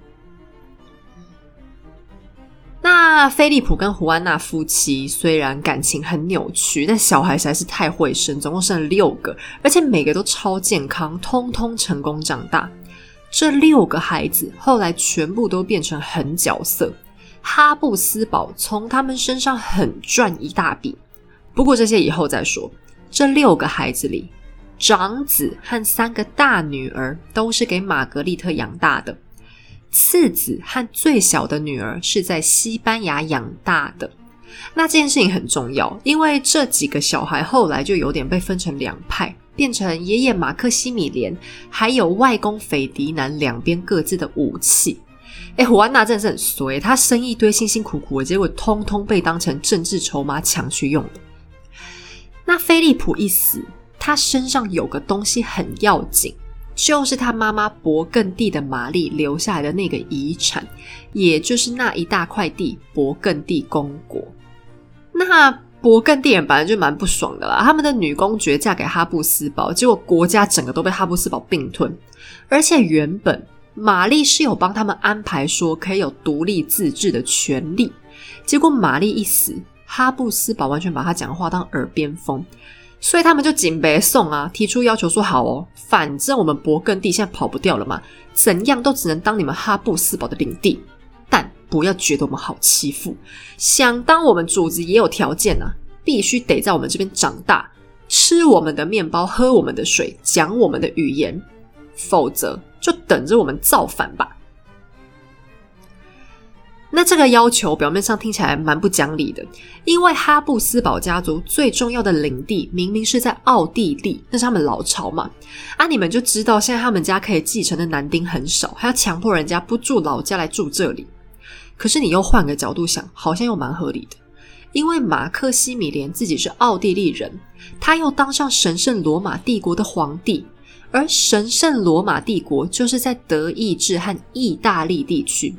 那菲利普跟胡安娜夫妻虽然感情很扭曲，但小孩实在是太会生，总共生了六个，而且每个都超健康，通通成功长大。这六个孩子后来全部都变成狠角色，哈布斯堡从他们身上很赚一大笔。不过这些以后再说。这六个孩子里，长子和三个大女儿都是给玛格丽特养大的，次子和最小的女儿是在西班牙养大的。那这件事情很重要，因为这几个小孩后来就有点被分成两派，变成爷爷马克西米连还有外公斐迪南两边各自的武器。欸，胡安娜真的是很衰，她生一堆辛辛苦苦的，结果通通被当成政治筹码抢去用的。那菲利普一死，他身上有个东西很要紧，就是他妈妈勃艮第的玛丽留下来的那个遗产，也就是那一大块地勃艮第公国。那勃艮第人本来就蛮不爽的啦，他们的女公爵嫁给哈布斯堡，结果国家整个都被哈布斯堡并吞。而且原本玛丽是有帮他们安排说可以有独立自治的权利，结果玛丽一死，哈布斯堡完全把他讲话当耳边风，所以他们就紧别送啊，提出要求说，好哦，反正我们勃艮第现在跑不掉了嘛，怎样都只能当你们哈布斯堡的领地，但不要觉得我们好欺负，想当我们主子也有条件啊，必须得在我们这边长大，吃我们的面包，喝我们的水，讲我们的语言，否则就等着我们造反吧。那这个要求表面上听起来蛮不讲理的，因为哈布斯堡家族最重要的领地明明是在奥地利，那是他们老巢嘛。啊，你们就知道现在他们家可以继承的男丁很少，还要强迫人家不住老家来住这里。可是你又换个角度想，好像又蛮合理的，因为马克西米连自己是奥地利人，他又当上神圣罗马帝国的皇帝，而神圣罗马帝国就是在德意志和意大利地区，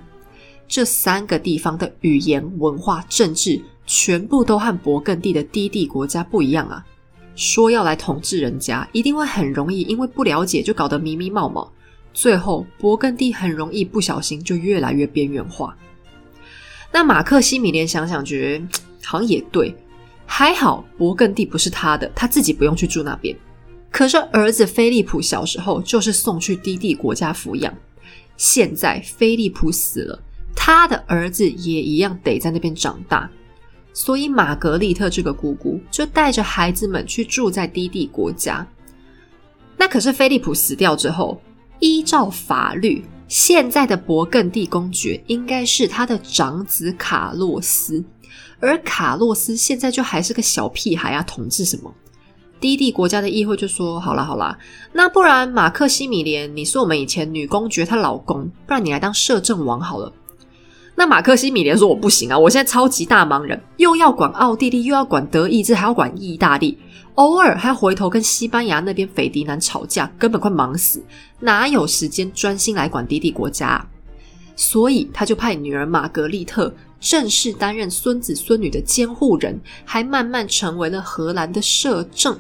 这三个地方的语言、文化、政治全部都和勃艮第的低地国家不一样啊，说要来统治人家一定会很容易，因为不了解就搞得迷迷冒冒，最后勃艮第很容易不小心就越来越边缘化。那马克西米连想想觉得好像也对，还好勃艮第不是他的，他自己不用去住那边。可是儿子菲利普小时候就是送去低地国家抚养，现在菲利普死了，他的儿子也一样得在那边长大，所以玛格丽特这个姑姑就带着孩子们去住在低地国家。那可是菲利普死掉之后，依照法律，现在的勃艮第公爵应该是他的长子卡洛斯，而卡洛斯现在就还是个小屁孩啊，统治什么？低地国家的议会就说，好啦好啦，那不然马克西米连，你是我们以前女公爵她老公，不然你来当摄政王好了。那马克西米连说我不行啊，我现在超级大忙人，又要管奥地利，又要管德意志，还要管意大利，偶尔还要回头跟西班牙那边斐迪南吵架，根本快忙死，哪有时间专心来管低地国家啊？所以他就派女儿玛格丽特正式担任孙子孙女的监护人，还慢慢成为了荷兰的摄政。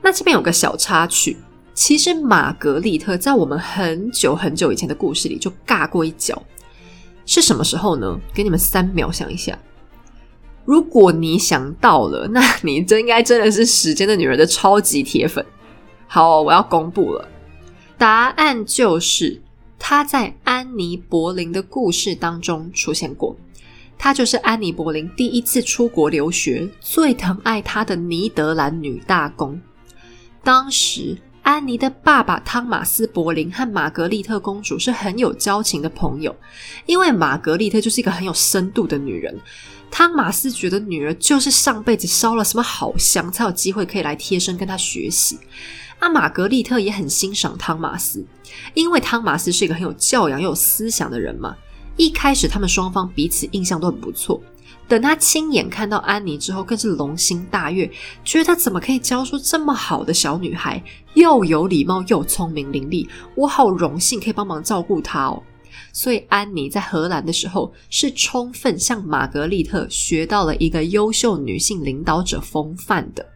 那这边有个小插曲，其实玛格丽特在我们很久很久以前的故事里就尬过一脚，是什么时候呢？给你们三秒想一下，如果你想到了，那你这应该真的是时间的女人的超级铁粉。好，我要公布了，答案就是她在安妮柏林的故事当中出现过，她就是安妮柏林第一次出国留学最疼爱她的尼德兰女大公。当时安妮的爸爸汤马斯柏林和玛格丽特公主是很有交情的朋友，因为玛格丽特就是一个很有深度的女人，汤马斯觉得女儿就是上辈子烧了什么好香才有机会可以来贴身跟她学习。啊，玛格丽特也很欣赏汤马斯，因为汤马斯是一个很有教养又有思想的人嘛。一开始他们双方彼此印象都很不错，等他亲眼看到安妮之后更是龙心大悦，觉得她怎么可以教出这么好的小女孩，又有礼貌又聪明伶俐，我好荣幸可以帮忙照顾她哦。所以安妮在荷兰的时候是充分向玛格丽特学到了一个优秀女性领导者风范的。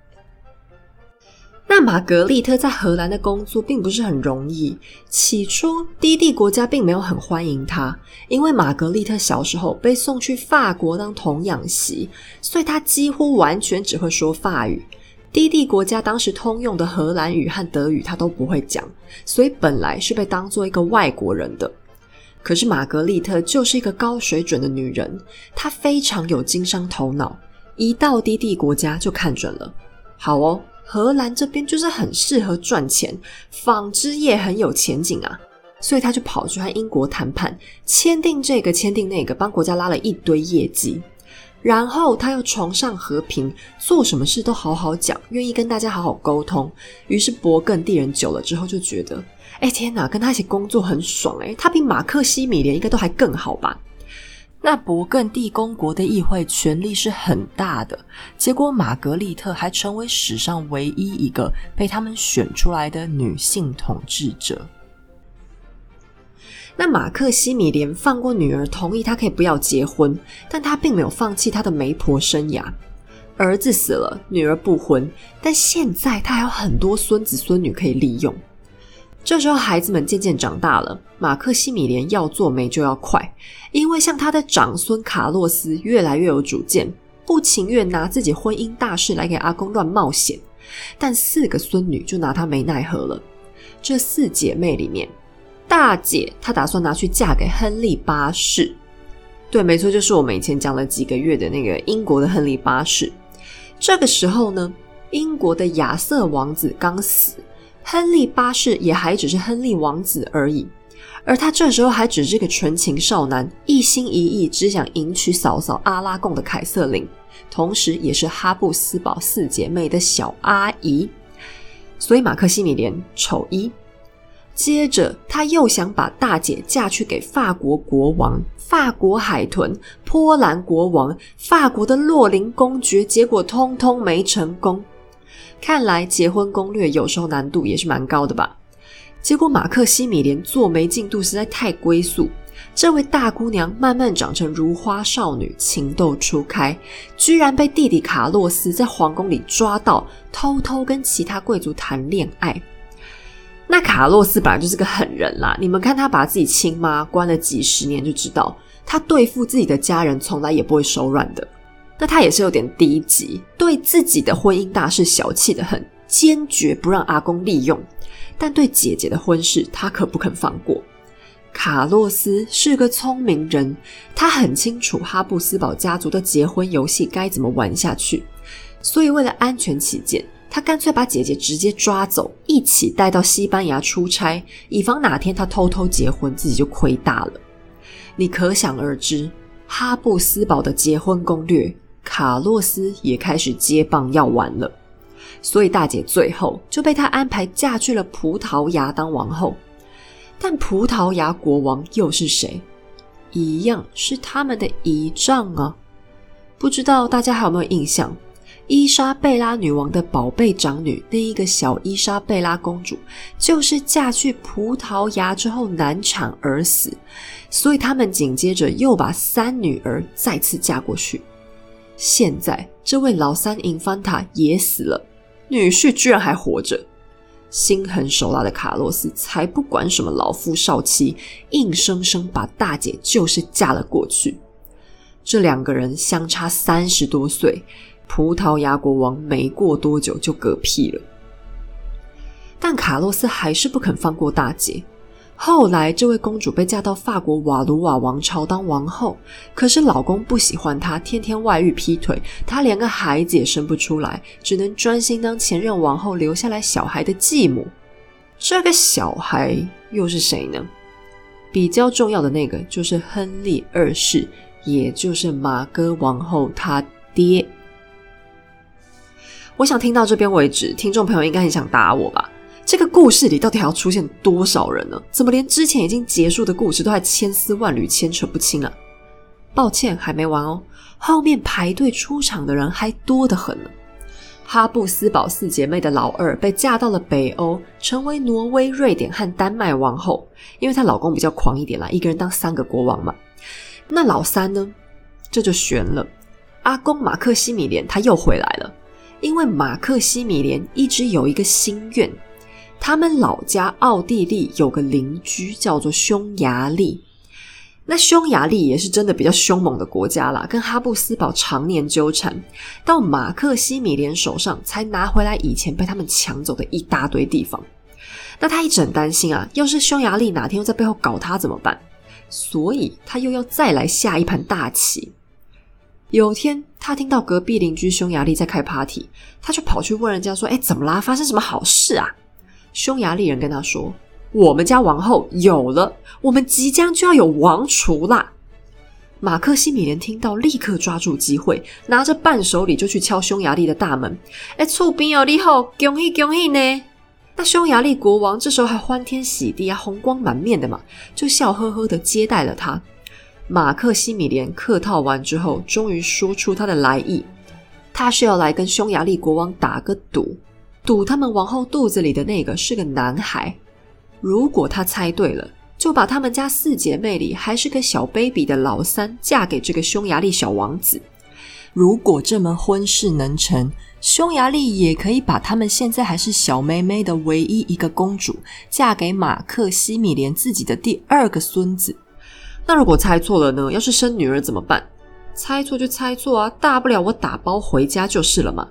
那玛格丽特在荷兰的工作并不是很容易，起初低地国家并没有很欢迎她，因为玛格丽特小时候被送去法国当童养媳，所以她几乎完全只会说法语，低地国家当时通用的荷兰语和德语她都不会讲，所以本来是被当作一个外国人的。可是玛格丽特就是一个高水准的女人，她非常有经商头脑，一到低地国家就看准了，好哦，荷兰这边就是很适合赚钱，纺织业很有前景啊，所以他就跑去和英国谈判，签订这个签订那个，帮国家拉了一堆业绩。然后他又崇尚和平，做什么事都好好讲，愿意跟大家好好沟通。于是勃艮第人久了之后就觉得，哎、欸、天哪，跟他一起工作很爽哎、欸，他比马克西米连应该都还更好吧。那勃艮第公国的议会权力是很大的，结果玛格丽特还成为史上唯一一个被他们选出来的女性统治者。那马克西米连放过女儿，同意她可以不要结婚，但她并没有放弃她的媒婆生涯。儿子死了，女儿不婚，但现在她还有很多孙子孙女可以利用。这时候孩子们渐渐长大了，马克西米连要做媒就要快，因为像他的长孙卡洛斯越来越有主见，不情愿拿自己婚姻大事来给阿公乱冒险，但四个孙女就拿他没奈何了。这四姐妹里面，大姐她打算拿去嫁给亨利八世，对，没错，就是我们以前讲了几个月的那个英国的亨利八世。这个时候呢，英国的亚瑟王子刚死，亨利八世也还只是亨利王子而已，而他这时候还只是个纯情少男，一心一意只想迎娶嫂嫂阿拉贡的凯瑟琳，同时也是哈布斯堡四姐妹的小阿姨，所以马克西米连丑一。接着他又想把大姐嫁去给法国国王、法国海豚、波兰国王、法国的洛林公爵，结果通通没成功。看来结婚攻略有时候难度也是蛮高的吧。结果马克西米连做媒进度实在太龟速，这位大姑娘慢慢长成如花少女，情窦初开，居然被弟弟卡洛斯在皇宫里抓到，偷偷跟其他贵族谈恋爱。那卡洛斯本来就是个狠人啦，你们看他把自己亲妈关了几十年就知道，他对付自己的家人从来也不会手软的。那他也是有点低级，对自己的婚姻大事小气得很，坚决不让阿公利用，但对姐姐的婚事他可不肯放过。卡洛斯是个聪明人，他很清楚哈布斯堡家族的结婚游戏该怎么玩下去，所以为了安全起见，他干脆把姐姐直接抓走，一起带到西班牙出差，以防哪天他偷偷结婚自己就亏大了。你可想而知，哈布斯堡的结婚攻略卡洛斯也开始接棒要玩了，所以大姐最后就被他安排嫁去了葡萄牙当王后。但葡萄牙国王又是谁？一样是他们的仪仗啊。不知道大家有没有印象，伊莎贝拉女王的宝贝长女那一个小伊莎贝拉公主就是嫁去葡萄牙之后难产而死，所以他们紧接着又把三女儿再次嫁过去。现在这位老三英凡塔也死了，女婿居然还活着。心狠手辣的卡洛斯才不管什么老夫少妻，硬生生把大姐就是嫁了过去。这两个人相差三十多岁，葡萄牙国王没过多久就嗝屁了，但卡洛斯还是不肯放过大姐。后来这位公主被嫁到法国瓦卢瓦王朝当王后，可是老公不喜欢她，天天外遇劈腿，她连个孩子也生不出来，只能专心当前任王后留下来小孩的继母。这个小孩又是谁呢？比较重要的那个就是亨利二世，也就是马哥王后她爹。我想听到这边为止，听众朋友应该很想打我吧？这个故事里到底还要出现多少人呢？怎么连之前已经结束的故事都还千丝万缕牵扯不清啊？抱歉，还没完哦，后面排队出场的人还多得很呢。哈布斯堡四姐妹的老二被嫁到了北欧，成为挪威、瑞典和丹麦王后，因为她老公比较狂一点啦，一个人当三个国王嘛。那老三呢？这就悬了。阿公马克西米连他又回来了，因为马克西米连一直有一个心愿，他们老家奥地利有个邻居叫做匈牙利，那匈牙利也是真的比较凶猛的国家啦，跟哈布斯堡常年纠缠，到马克西米连手上才拿回来以前被他们抢走的一大堆地方。那他一直很担心啊，要是匈牙利哪天又在背后搞他怎么办？所以他又要再来下一盘大棋。有天他听到隔壁邻居匈牙利在开 party， 他就跑去问人家说，诶，怎么啦？发生什么好事啊？匈牙利人跟他说，我们家王后有了，我们即将就要有王储啦。马克西米连听到立刻抓住机会，拿着伴手礼就去敲匈牙利的大门，诶，厝边有你好，恭喜恭喜呢。那匈牙利国王这时候还欢天喜地啊，红光满面的嘛，就笑呵呵的接待了他。马克西米连客套完之后，终于说出他的来意，他是要来跟匈牙利国王打个赌，赌他们王后肚子里的那个是个男孩，如果他猜对了，就把他们家四姐妹里还是个小 baby 的老三嫁给这个匈牙利小王子。如果这门婚事能成，匈牙利也可以把他们现在还是小妹妹的唯一一个公主嫁给马克西米连自己的第二个孙子。那如果猜错了呢？要是生女儿怎么办？猜错就猜错啊，大不了我打包回家就是了嘛。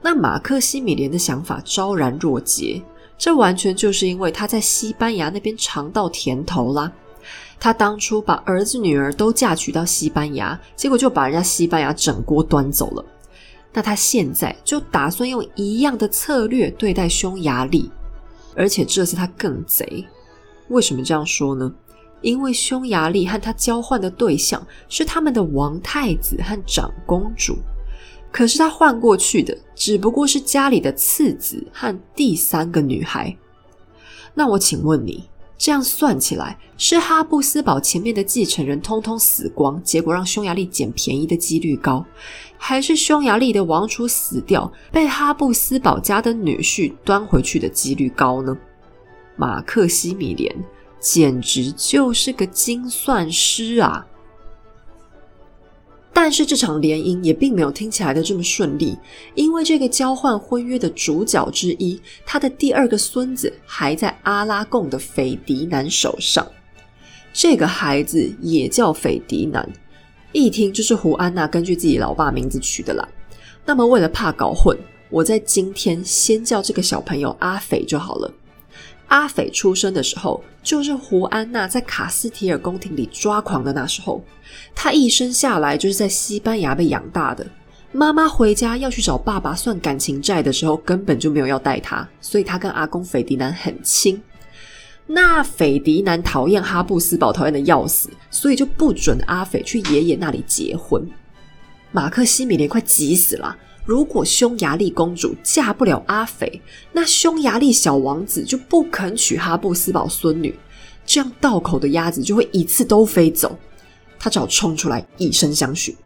那马克西米连的想法昭然若揭，这完全就是因为他在西班牙那边尝到甜头啦。他当初把儿子女儿都嫁娶到西班牙，结果就把人家西班牙整锅端走了。那他现在就打算用一样的策略对待匈牙利，而且这次他更贼。为什么这样说呢？因为匈牙利和他交换的对象是他们的王太子和长公主，可是他换过去的只不过是家里的次子和第三个女孩。那我请问你，这样算起来，是哈布斯堡前面的继承人通通死光，结果让匈牙利捡便宜的几率高，还是匈牙利的王储死掉，被哈布斯堡家的女婿端回去的几率高呢？马克西米连简直就是个精算师啊。但是这场联姻也并没有听起来的这么顺利，因为这个交换婚约的主角之一，他的第二个孙子还在阿拉贡的斐迪南手上。这个孩子也叫斐迪南，一听就是胡安娜根据自己老爸名字取的啦。那么为了怕搞混，我在今天先叫这个小朋友阿斐就好了。阿斐出生的时候，就是胡安娜在卡斯提尔宫廷里抓狂的那时候。她一生下来就是在西班牙被养大的，妈妈回家要去找爸爸算感情债的时候，根本就没有要带她，所以她跟阿公斐迪南很亲。那斐迪南讨厌哈布斯堡，讨厌的要死，所以就不准阿斐去爷爷那里结婚。马克西米连快急死了，如果匈牙利公主嫁不了阿斐，那匈牙利小王子就不肯娶哈布斯堡孙女，这样到口的鸭子就会一次都飞走。他只好冲出来以身相许，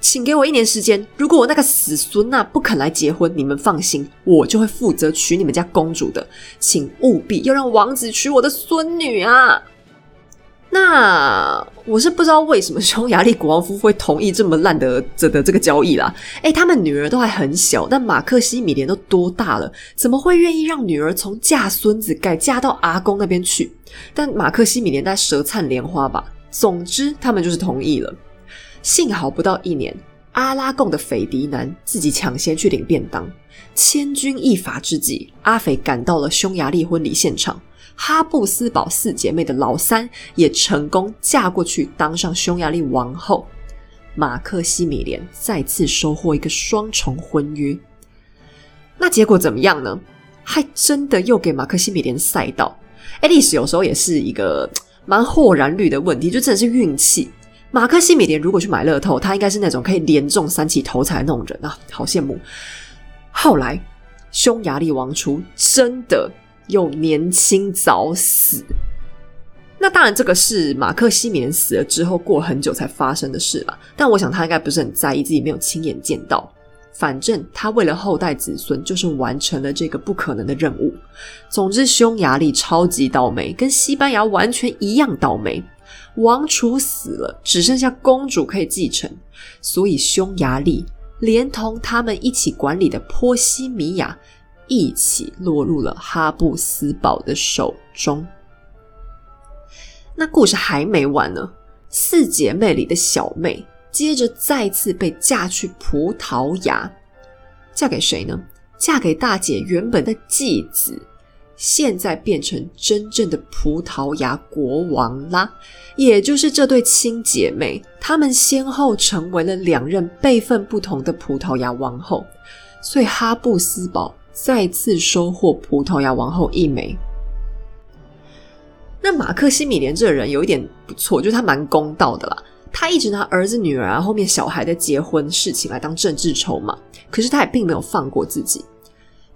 请给我一年时间，如果我那个死孙娜不肯来结婚，你们放心，我就会负责娶你们家公主的，请务必要让王子娶我的孙女啊。那我是不知道为什么匈牙利国王夫妇会同意这么烂的这的这个交易啦。诶，他们女儿都还很小，但马克西米莲都多大了，怎么会愿意让女儿从嫁孙子改嫁到阿公那边去？但马克西米莲在舌灿莲花吧。总之他们就是同意了。幸好不到一年，阿拉贡的斐迪南自己抢先去领便当。千钧一发之际，阿斐赶到了匈牙利婚礼现场，哈布斯堡四姐妹的老三也成功嫁过去，当上匈牙利王后。马克西米莲再次收获一个双重婚约。那结果怎么样呢？还真的又给马克西米莲赛道。诶，历史有时候也是一个蛮豁然率的问题，就真的是运气。马克西米莲如果去买乐透，他应该是那种可以连中三期头彩的那种人啊，好羡慕。后来匈牙利王储真的又年轻早死，那当然这个是马克西米莲死了之后过很久才发生的事啦，但我想他应该不是很在意自己没有亲眼见到，反正他为了后代子孙就是完成了这个不可能的任务。总之匈牙利超级倒霉，跟西班牙完全一样倒霉，王储死了，只剩下公主可以继承，所以匈牙利连同他们一起管理的波西米亚一起落入了哈布斯堡的手中。那故事还没完呢，四姐妹里的小妹接着再次被嫁去葡萄牙，嫁给谁呢？嫁给大姐原本的继子，现在变成真正的葡萄牙国王啦。也就是这对亲姐妹，她们先后成为了两任辈分不同的葡萄牙王后，所以哈布斯堡再次收获葡萄牙王后一枚。那马克西米莲这个人有一点不错，就是他蛮公道的啦，他一直拿儿子女儿啊后面小孩的结婚事情来当政治筹码，可是他也并没有放过自己。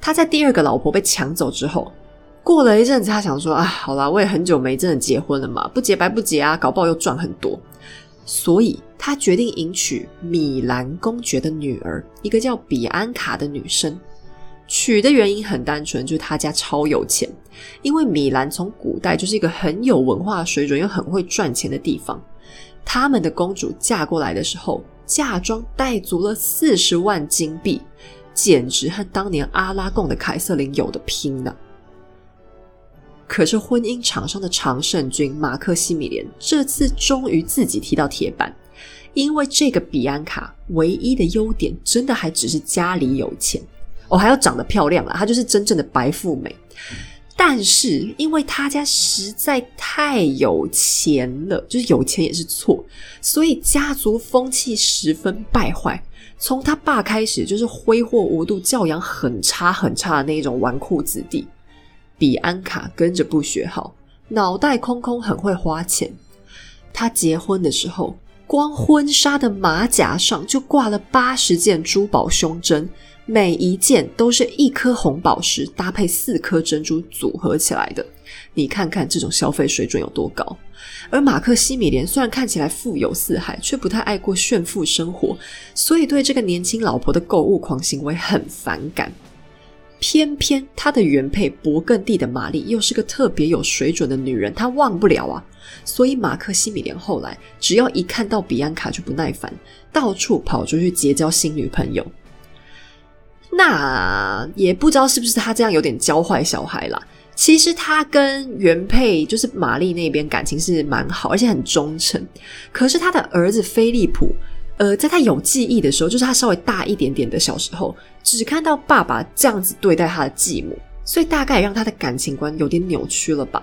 他在第二个老婆被抢走之后，过了一阵子他想说，啊，好啦，我也很久没真的结婚了嘛，不结白不结啊，搞不好又赚很多。所以他决定迎娶米兰公爵的女儿，一个叫比安卡的女生。娶的原因很单纯，就是他家超有钱，因为米兰从古代就是一个很有文化水准又很会赚钱的地方。他们的公主嫁过来的时候，嫁妆带足了四十万金币，简直和当年阿拉贡的凯瑟琳有的拼了。可是婚姻场上的常胜军马克西米莲这次终于自己踢到铁板，因为这个比安卡唯一的优点真的还只是家里有钱哦，还要长得漂亮啦，她就是真正的白富美。但是因为她家实在太有钱了，就是有钱也是错，所以家族风气十分败坏，从她爸开始就是挥霍无度，教养很差很差的那一种纨绔子弟。比安卡跟着不学好，脑袋空空，很会花钱。她结婚的时候，光婚纱的马甲上就挂了八十件珠宝胸针，每一件都是一颗红宝石搭配四颗珍珠组合起来的，你看看这种消费水准有多高。而马克西米莲虽然看起来富有四海，却不太爱过炫富生活，所以对这个年轻老婆的购物狂行为很反感。偏偏她的原配勃艮第的玛丽又是个特别有水准的女人，她忘不了啊，所以马克西米莲后来只要一看到比安卡就不耐烦，到处跑出去结交新女朋友。那也不知道是不是他这样有点教坏小孩啦，其实他跟原配就是玛丽那边感情是蛮好，而且很忠诚。可是他的儿子菲利普呃，在他有记忆的时候，就是他稍微大一点点的小时候，只看到爸爸这样子对待他的继母，所以大概让他的感情观有点扭曲了吧。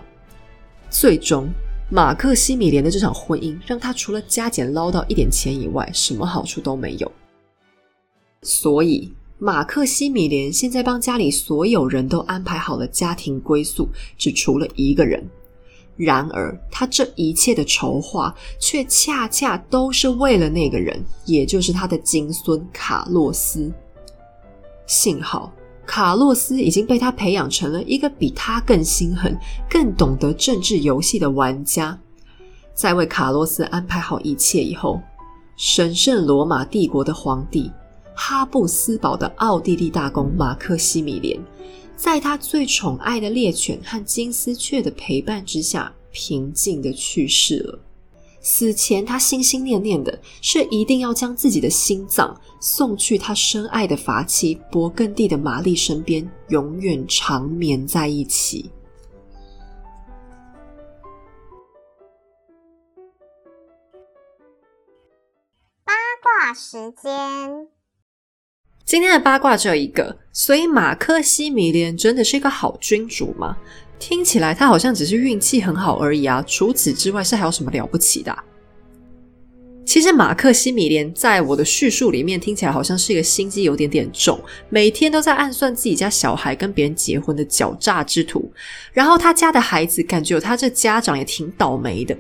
最终马克西米莲的这场婚姻让他除了加减捞到一点钱以外，什么好处都没有。所以马克西米莲现在帮家里所有人都安排好了家庭归宿，只除了一个人。然而他这一切的筹划却恰恰都是为了那个人，也就是他的金孙卡洛斯。幸好卡洛斯已经被他培养成了一个比他更心狠、更懂得政治游戏的玩家。在为卡洛斯安排好一切以后，神圣罗马帝国的皇帝哈布斯堡的奥地利大公马克西米连，在他最宠爱的猎犬和金丝雀的陪伴之下，平静地去世了。死前他心心念念的是一定要将自己的心脏送去他深爱的法妻勃艮第的玛丽身边，永远长眠在一起。八卦时间，今天的八卦只有一个，所以马克西米连真的是一个好君主吗？听起来他好像只是运气很好而已啊，除此之外是还有什么了不起的啊？其实马克西米连在我的叙述里面听起来好像是一个心机有点点重，每天都在暗算自己家小孩跟别人结婚的狡诈之徒，然后他家的孩子感觉有他这家长也挺倒霉的。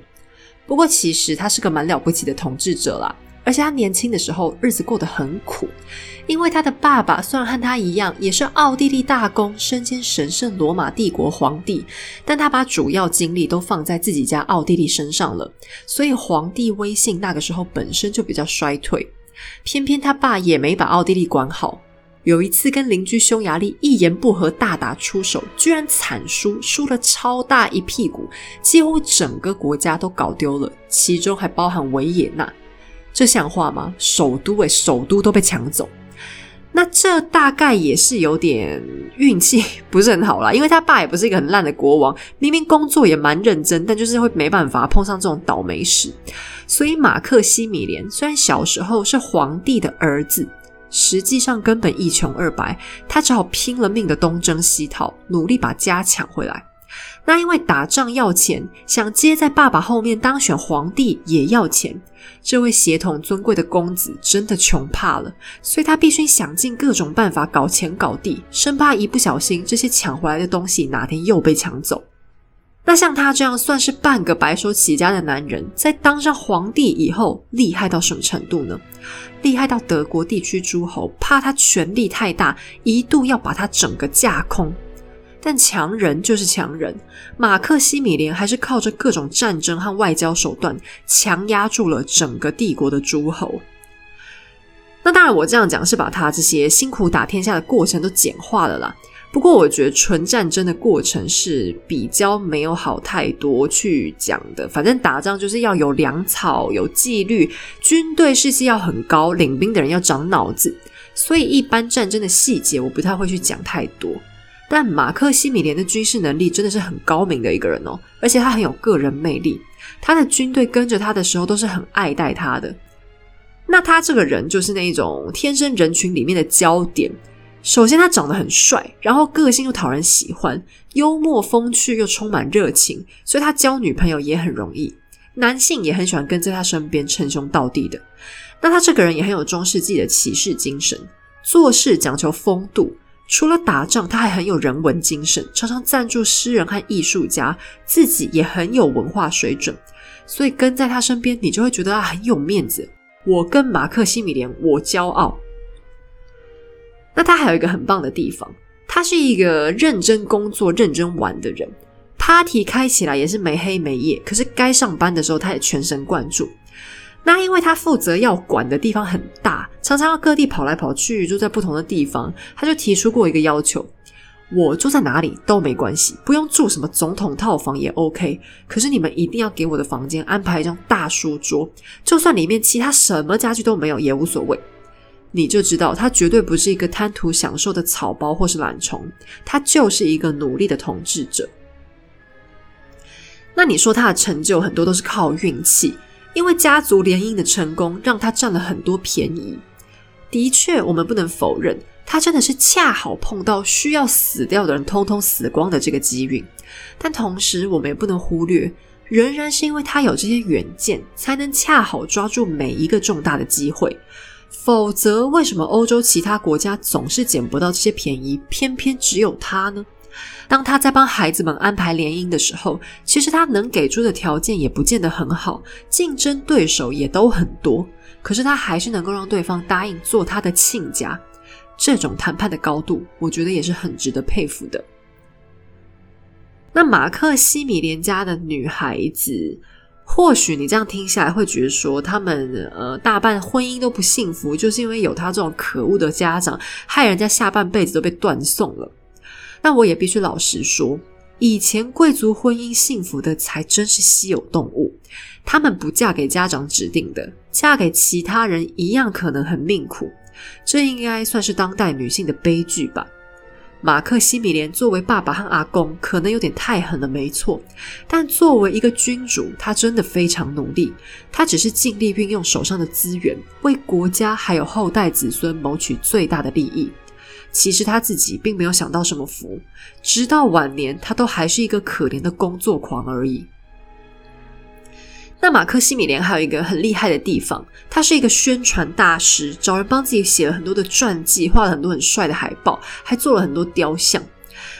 不过其实他是个蛮了不起的统治者啦，而且他年轻的时候日子过得很苦，因为他的爸爸虽然和他一样也是奥地利大公，身兼神圣罗马帝国皇帝，但他把主要精力都放在自己家奥地利身上了，所以皇帝威信那个时候本身就比较衰退。偏偏他爸也没把奥地利管好，有一次跟邻居匈牙利一言不合大打出手，居然惨输，输了超大一屁股，几乎整个国家都搞丢了，其中还包含维也纳。这像话吗？首都诶，首都都被抢走。那这大概也是有点运气不是很好啦，因为他爸也不是一个很烂的国王，明明工作也蛮认真，但就是会没办法碰上这种倒霉事。所以马克西米连虽然小时候是皇帝的儿子，实际上根本一穷二白，他只好拼了命的东征西讨，努力把家抢回来。那因为打仗要钱，想接在爸爸后面当选皇帝也要钱，这位血统尊贵的公子真的穷怕了，所以他必须想尽各种办法搞钱搞地，生怕一不小心这些抢回来的东西哪天又被抢走。那像他这样算是半个白手起家的男人，在当上皇帝以后厉害到什么程度呢？厉害到德国地区诸侯怕他权力太大，一度要把他整个架空。但强人就是强人，马克西米连还是靠着各种战争和外交手段强压住了整个帝国的诸侯。那当然我这样讲是把他这些辛苦打天下的过程都简化了啦，不过我觉得纯战争的过程是比较没有好太多去讲的，反正打仗就是要有粮草，有纪律，军队士气要很高，领兵的人要长脑子，所以一般战争的细节我不太会去讲太多。但马克西米连的军事能力真的是很高明的一个人哦，而且他很有个人魅力，他的军队跟着他的时候都是很爱戴他的。那他这个人就是那一种天生人群里面的焦点，首先他长得很帅，然后个性又讨人喜欢，幽默风趣又充满热情，所以他交女朋友也很容易，男性也很喜欢跟在他身边称兄道弟的。那他这个人也很有中世纪的骑士精神，做事讲求风度，除了打仗他还很有人文精神，常常赞助诗人和艺术家，自己也很有文化水准，所以跟在他身边你就会觉得他很有面子，我跟马克西米连我骄傲。那他还有一个很棒的地方，他是一个认真工作认真玩的人，party 开起来也是没黑没夜，可是该上班的时候他也全神贯注。那因为他负责要管的地方很大，常常要各地跑来跑去，住在不同的地方，他就提出过一个要求，我住在哪里都没关系，不用住什么总统套房也 OK， 可是你们一定要给我的房间安排一张大书桌，就算里面其他什么家具都没有也无所谓。你就知道他绝对不是一个贪图享受的草包或是懒虫，他就是一个努力的统治者。那你说他的成就很多都是靠运气，因为家族联姻的成功让他占了很多便宜，的确我们不能否认他真的是恰好碰到需要死掉的人通通死光的这个机运，但同时我们也不能忽略，仍然是因为他有这些远见才能恰好抓住每一个重大的机会，否则为什么欧洲其他国家总是捡不到这些便宜，偏偏只有他呢？当他在帮孩子们安排联姻的时候，其实他能给出的条件也不见得很好，竞争对手也都很多，可是他还是能够让对方答应做他的亲家，这种谈判的高度，我觉得也是很值得佩服的。那马克西米连家的女孩子，或许你这样听下来会觉得说他们呃大半婚姻都不幸福，就是因为有他这种可恶的家长，害人家下半辈子都被断送了。那我也必须老实说，以前贵族婚姻幸福的才真是稀有动物，他们不嫁给家长指定的，嫁给其他人一样可能很命苦，这应该算是当代女性的悲剧吧。马克西米连作为爸爸和阿公可能有点太狠了，没错，但作为一个君主，他真的非常努力，他只是尽力运用手上的资源，为国家还有后代子孙谋取最大的利益。其实他自己并没有享到什么福，直到晚年他都还是一个可怜的工作狂而已。那马克西米连还有一个很厉害的地方，他是一个宣传大师，找人帮自己写了很多的传记，画了很多很帅的海报，还做了很多雕像。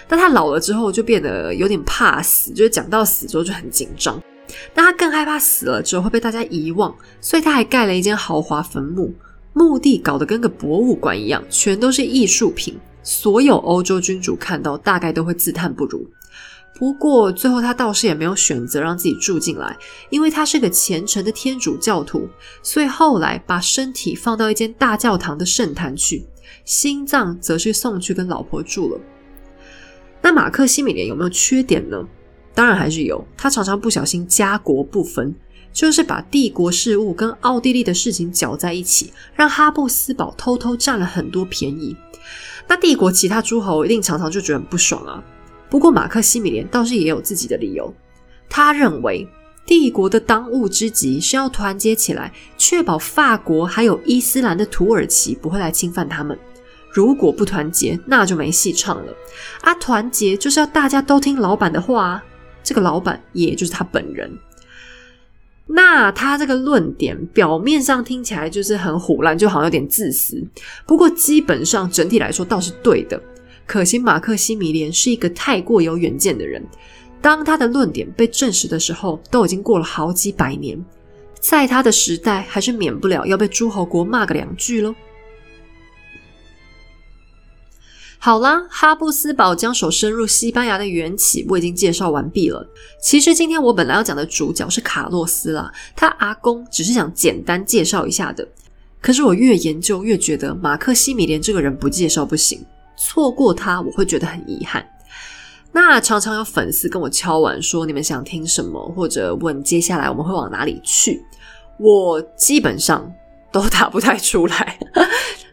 那他老了之后就变得有点怕死，就是讲到死之后就很紧张。那他更害怕死了之后会被大家遗忘，所以他还盖了一间豪华坟墓，墓地搞得跟个博物馆一样，全都是艺术品，所有欧洲君主看到大概都会自叹不如。不过最后他倒是也没有选择让自己住进来，因为他是个虔诚的天主教徒，所以后来把身体放到一间大教堂的圣坛去，心脏则是送去跟老婆住了。那马克西米连有没有缺点呢？当然还是有，他常常不小心家国不分，就是把帝国事务跟奥地利的事情搅在一起，让哈布斯堡偷偷占了很多便宜。那帝国其他诸侯一定常常就觉得很不爽啊，不过马克西米连倒是也有自己的理由，他认为帝国的当务之急是要团结起来，确保法国还有伊斯兰的土耳其不会来侵犯他们。如果不团结，那就没戏唱了。啊，团结就是要大家都听老板的话啊，这个老板也就是他本人。那他这个论点表面上听起来就是很唬烂，就好像有点自私，不过基本上整体来说倒是对的。可惜马克西米连是一个太过有远见的人，当他的论点被证实的时候都已经过了好几百年，在他的时代还是免不了要被诸侯国骂个两句咯。好啦，哈布斯堡将手伸入西班牙的缘起我已经介绍完毕了。其实今天我本来要讲的主角是卡洛斯啦，他阿公只是想简单介绍一下的，可是我越研究越觉得马克西米连这个人不介绍不行，错过他我会觉得很遗憾。那常常有粉丝跟我敲碗说你们想听什么，或者问接下来我们会往哪里去，我基本上都答不太出来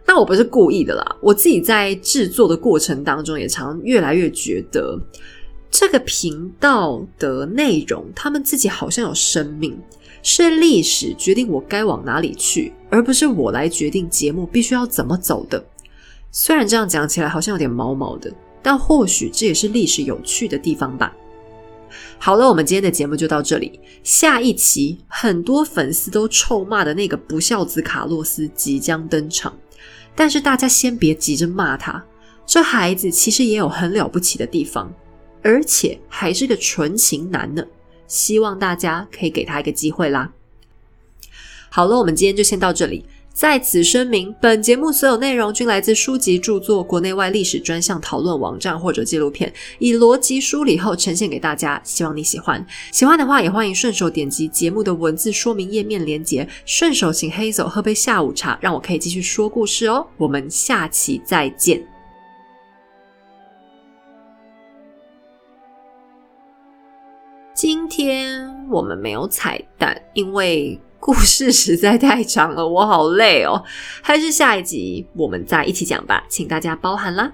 那我不是故意的啦，我自己在制作的过程当中也常越来越觉得这个频道的内容他们自己好像有生命，是历史决定我该往哪里去，而不是我来决定节目必须要怎么走的。虽然这样讲起来好像有点毛毛的，但或许这也是历史有趣的地方吧。好了，我们今天的节目就到这里，下一期很多粉丝都臭骂的那个不孝子卡洛斯即将登场，但是大家先别急着骂他，这孩子其实也有很了不起的地方，而且还是个纯情男呢，希望大家可以给他一个机会啦。好了，我们今天就先到这里，在此声明，本节目所有内容均来自书籍、著作、国内外历史专项讨论网站或者纪录片，以逻辑梳理后呈现给大家，希望你喜欢。喜欢的话也欢迎顺手点击节目的文字说明页面连结，顺手请 Hazel 喝杯下午茶，让我可以继续说故事哦。我们下期再见。今天我们没有彩蛋，因为故事实在太长了，我好累哦，还是下一集我们再一起讲吧，请大家包涵啦。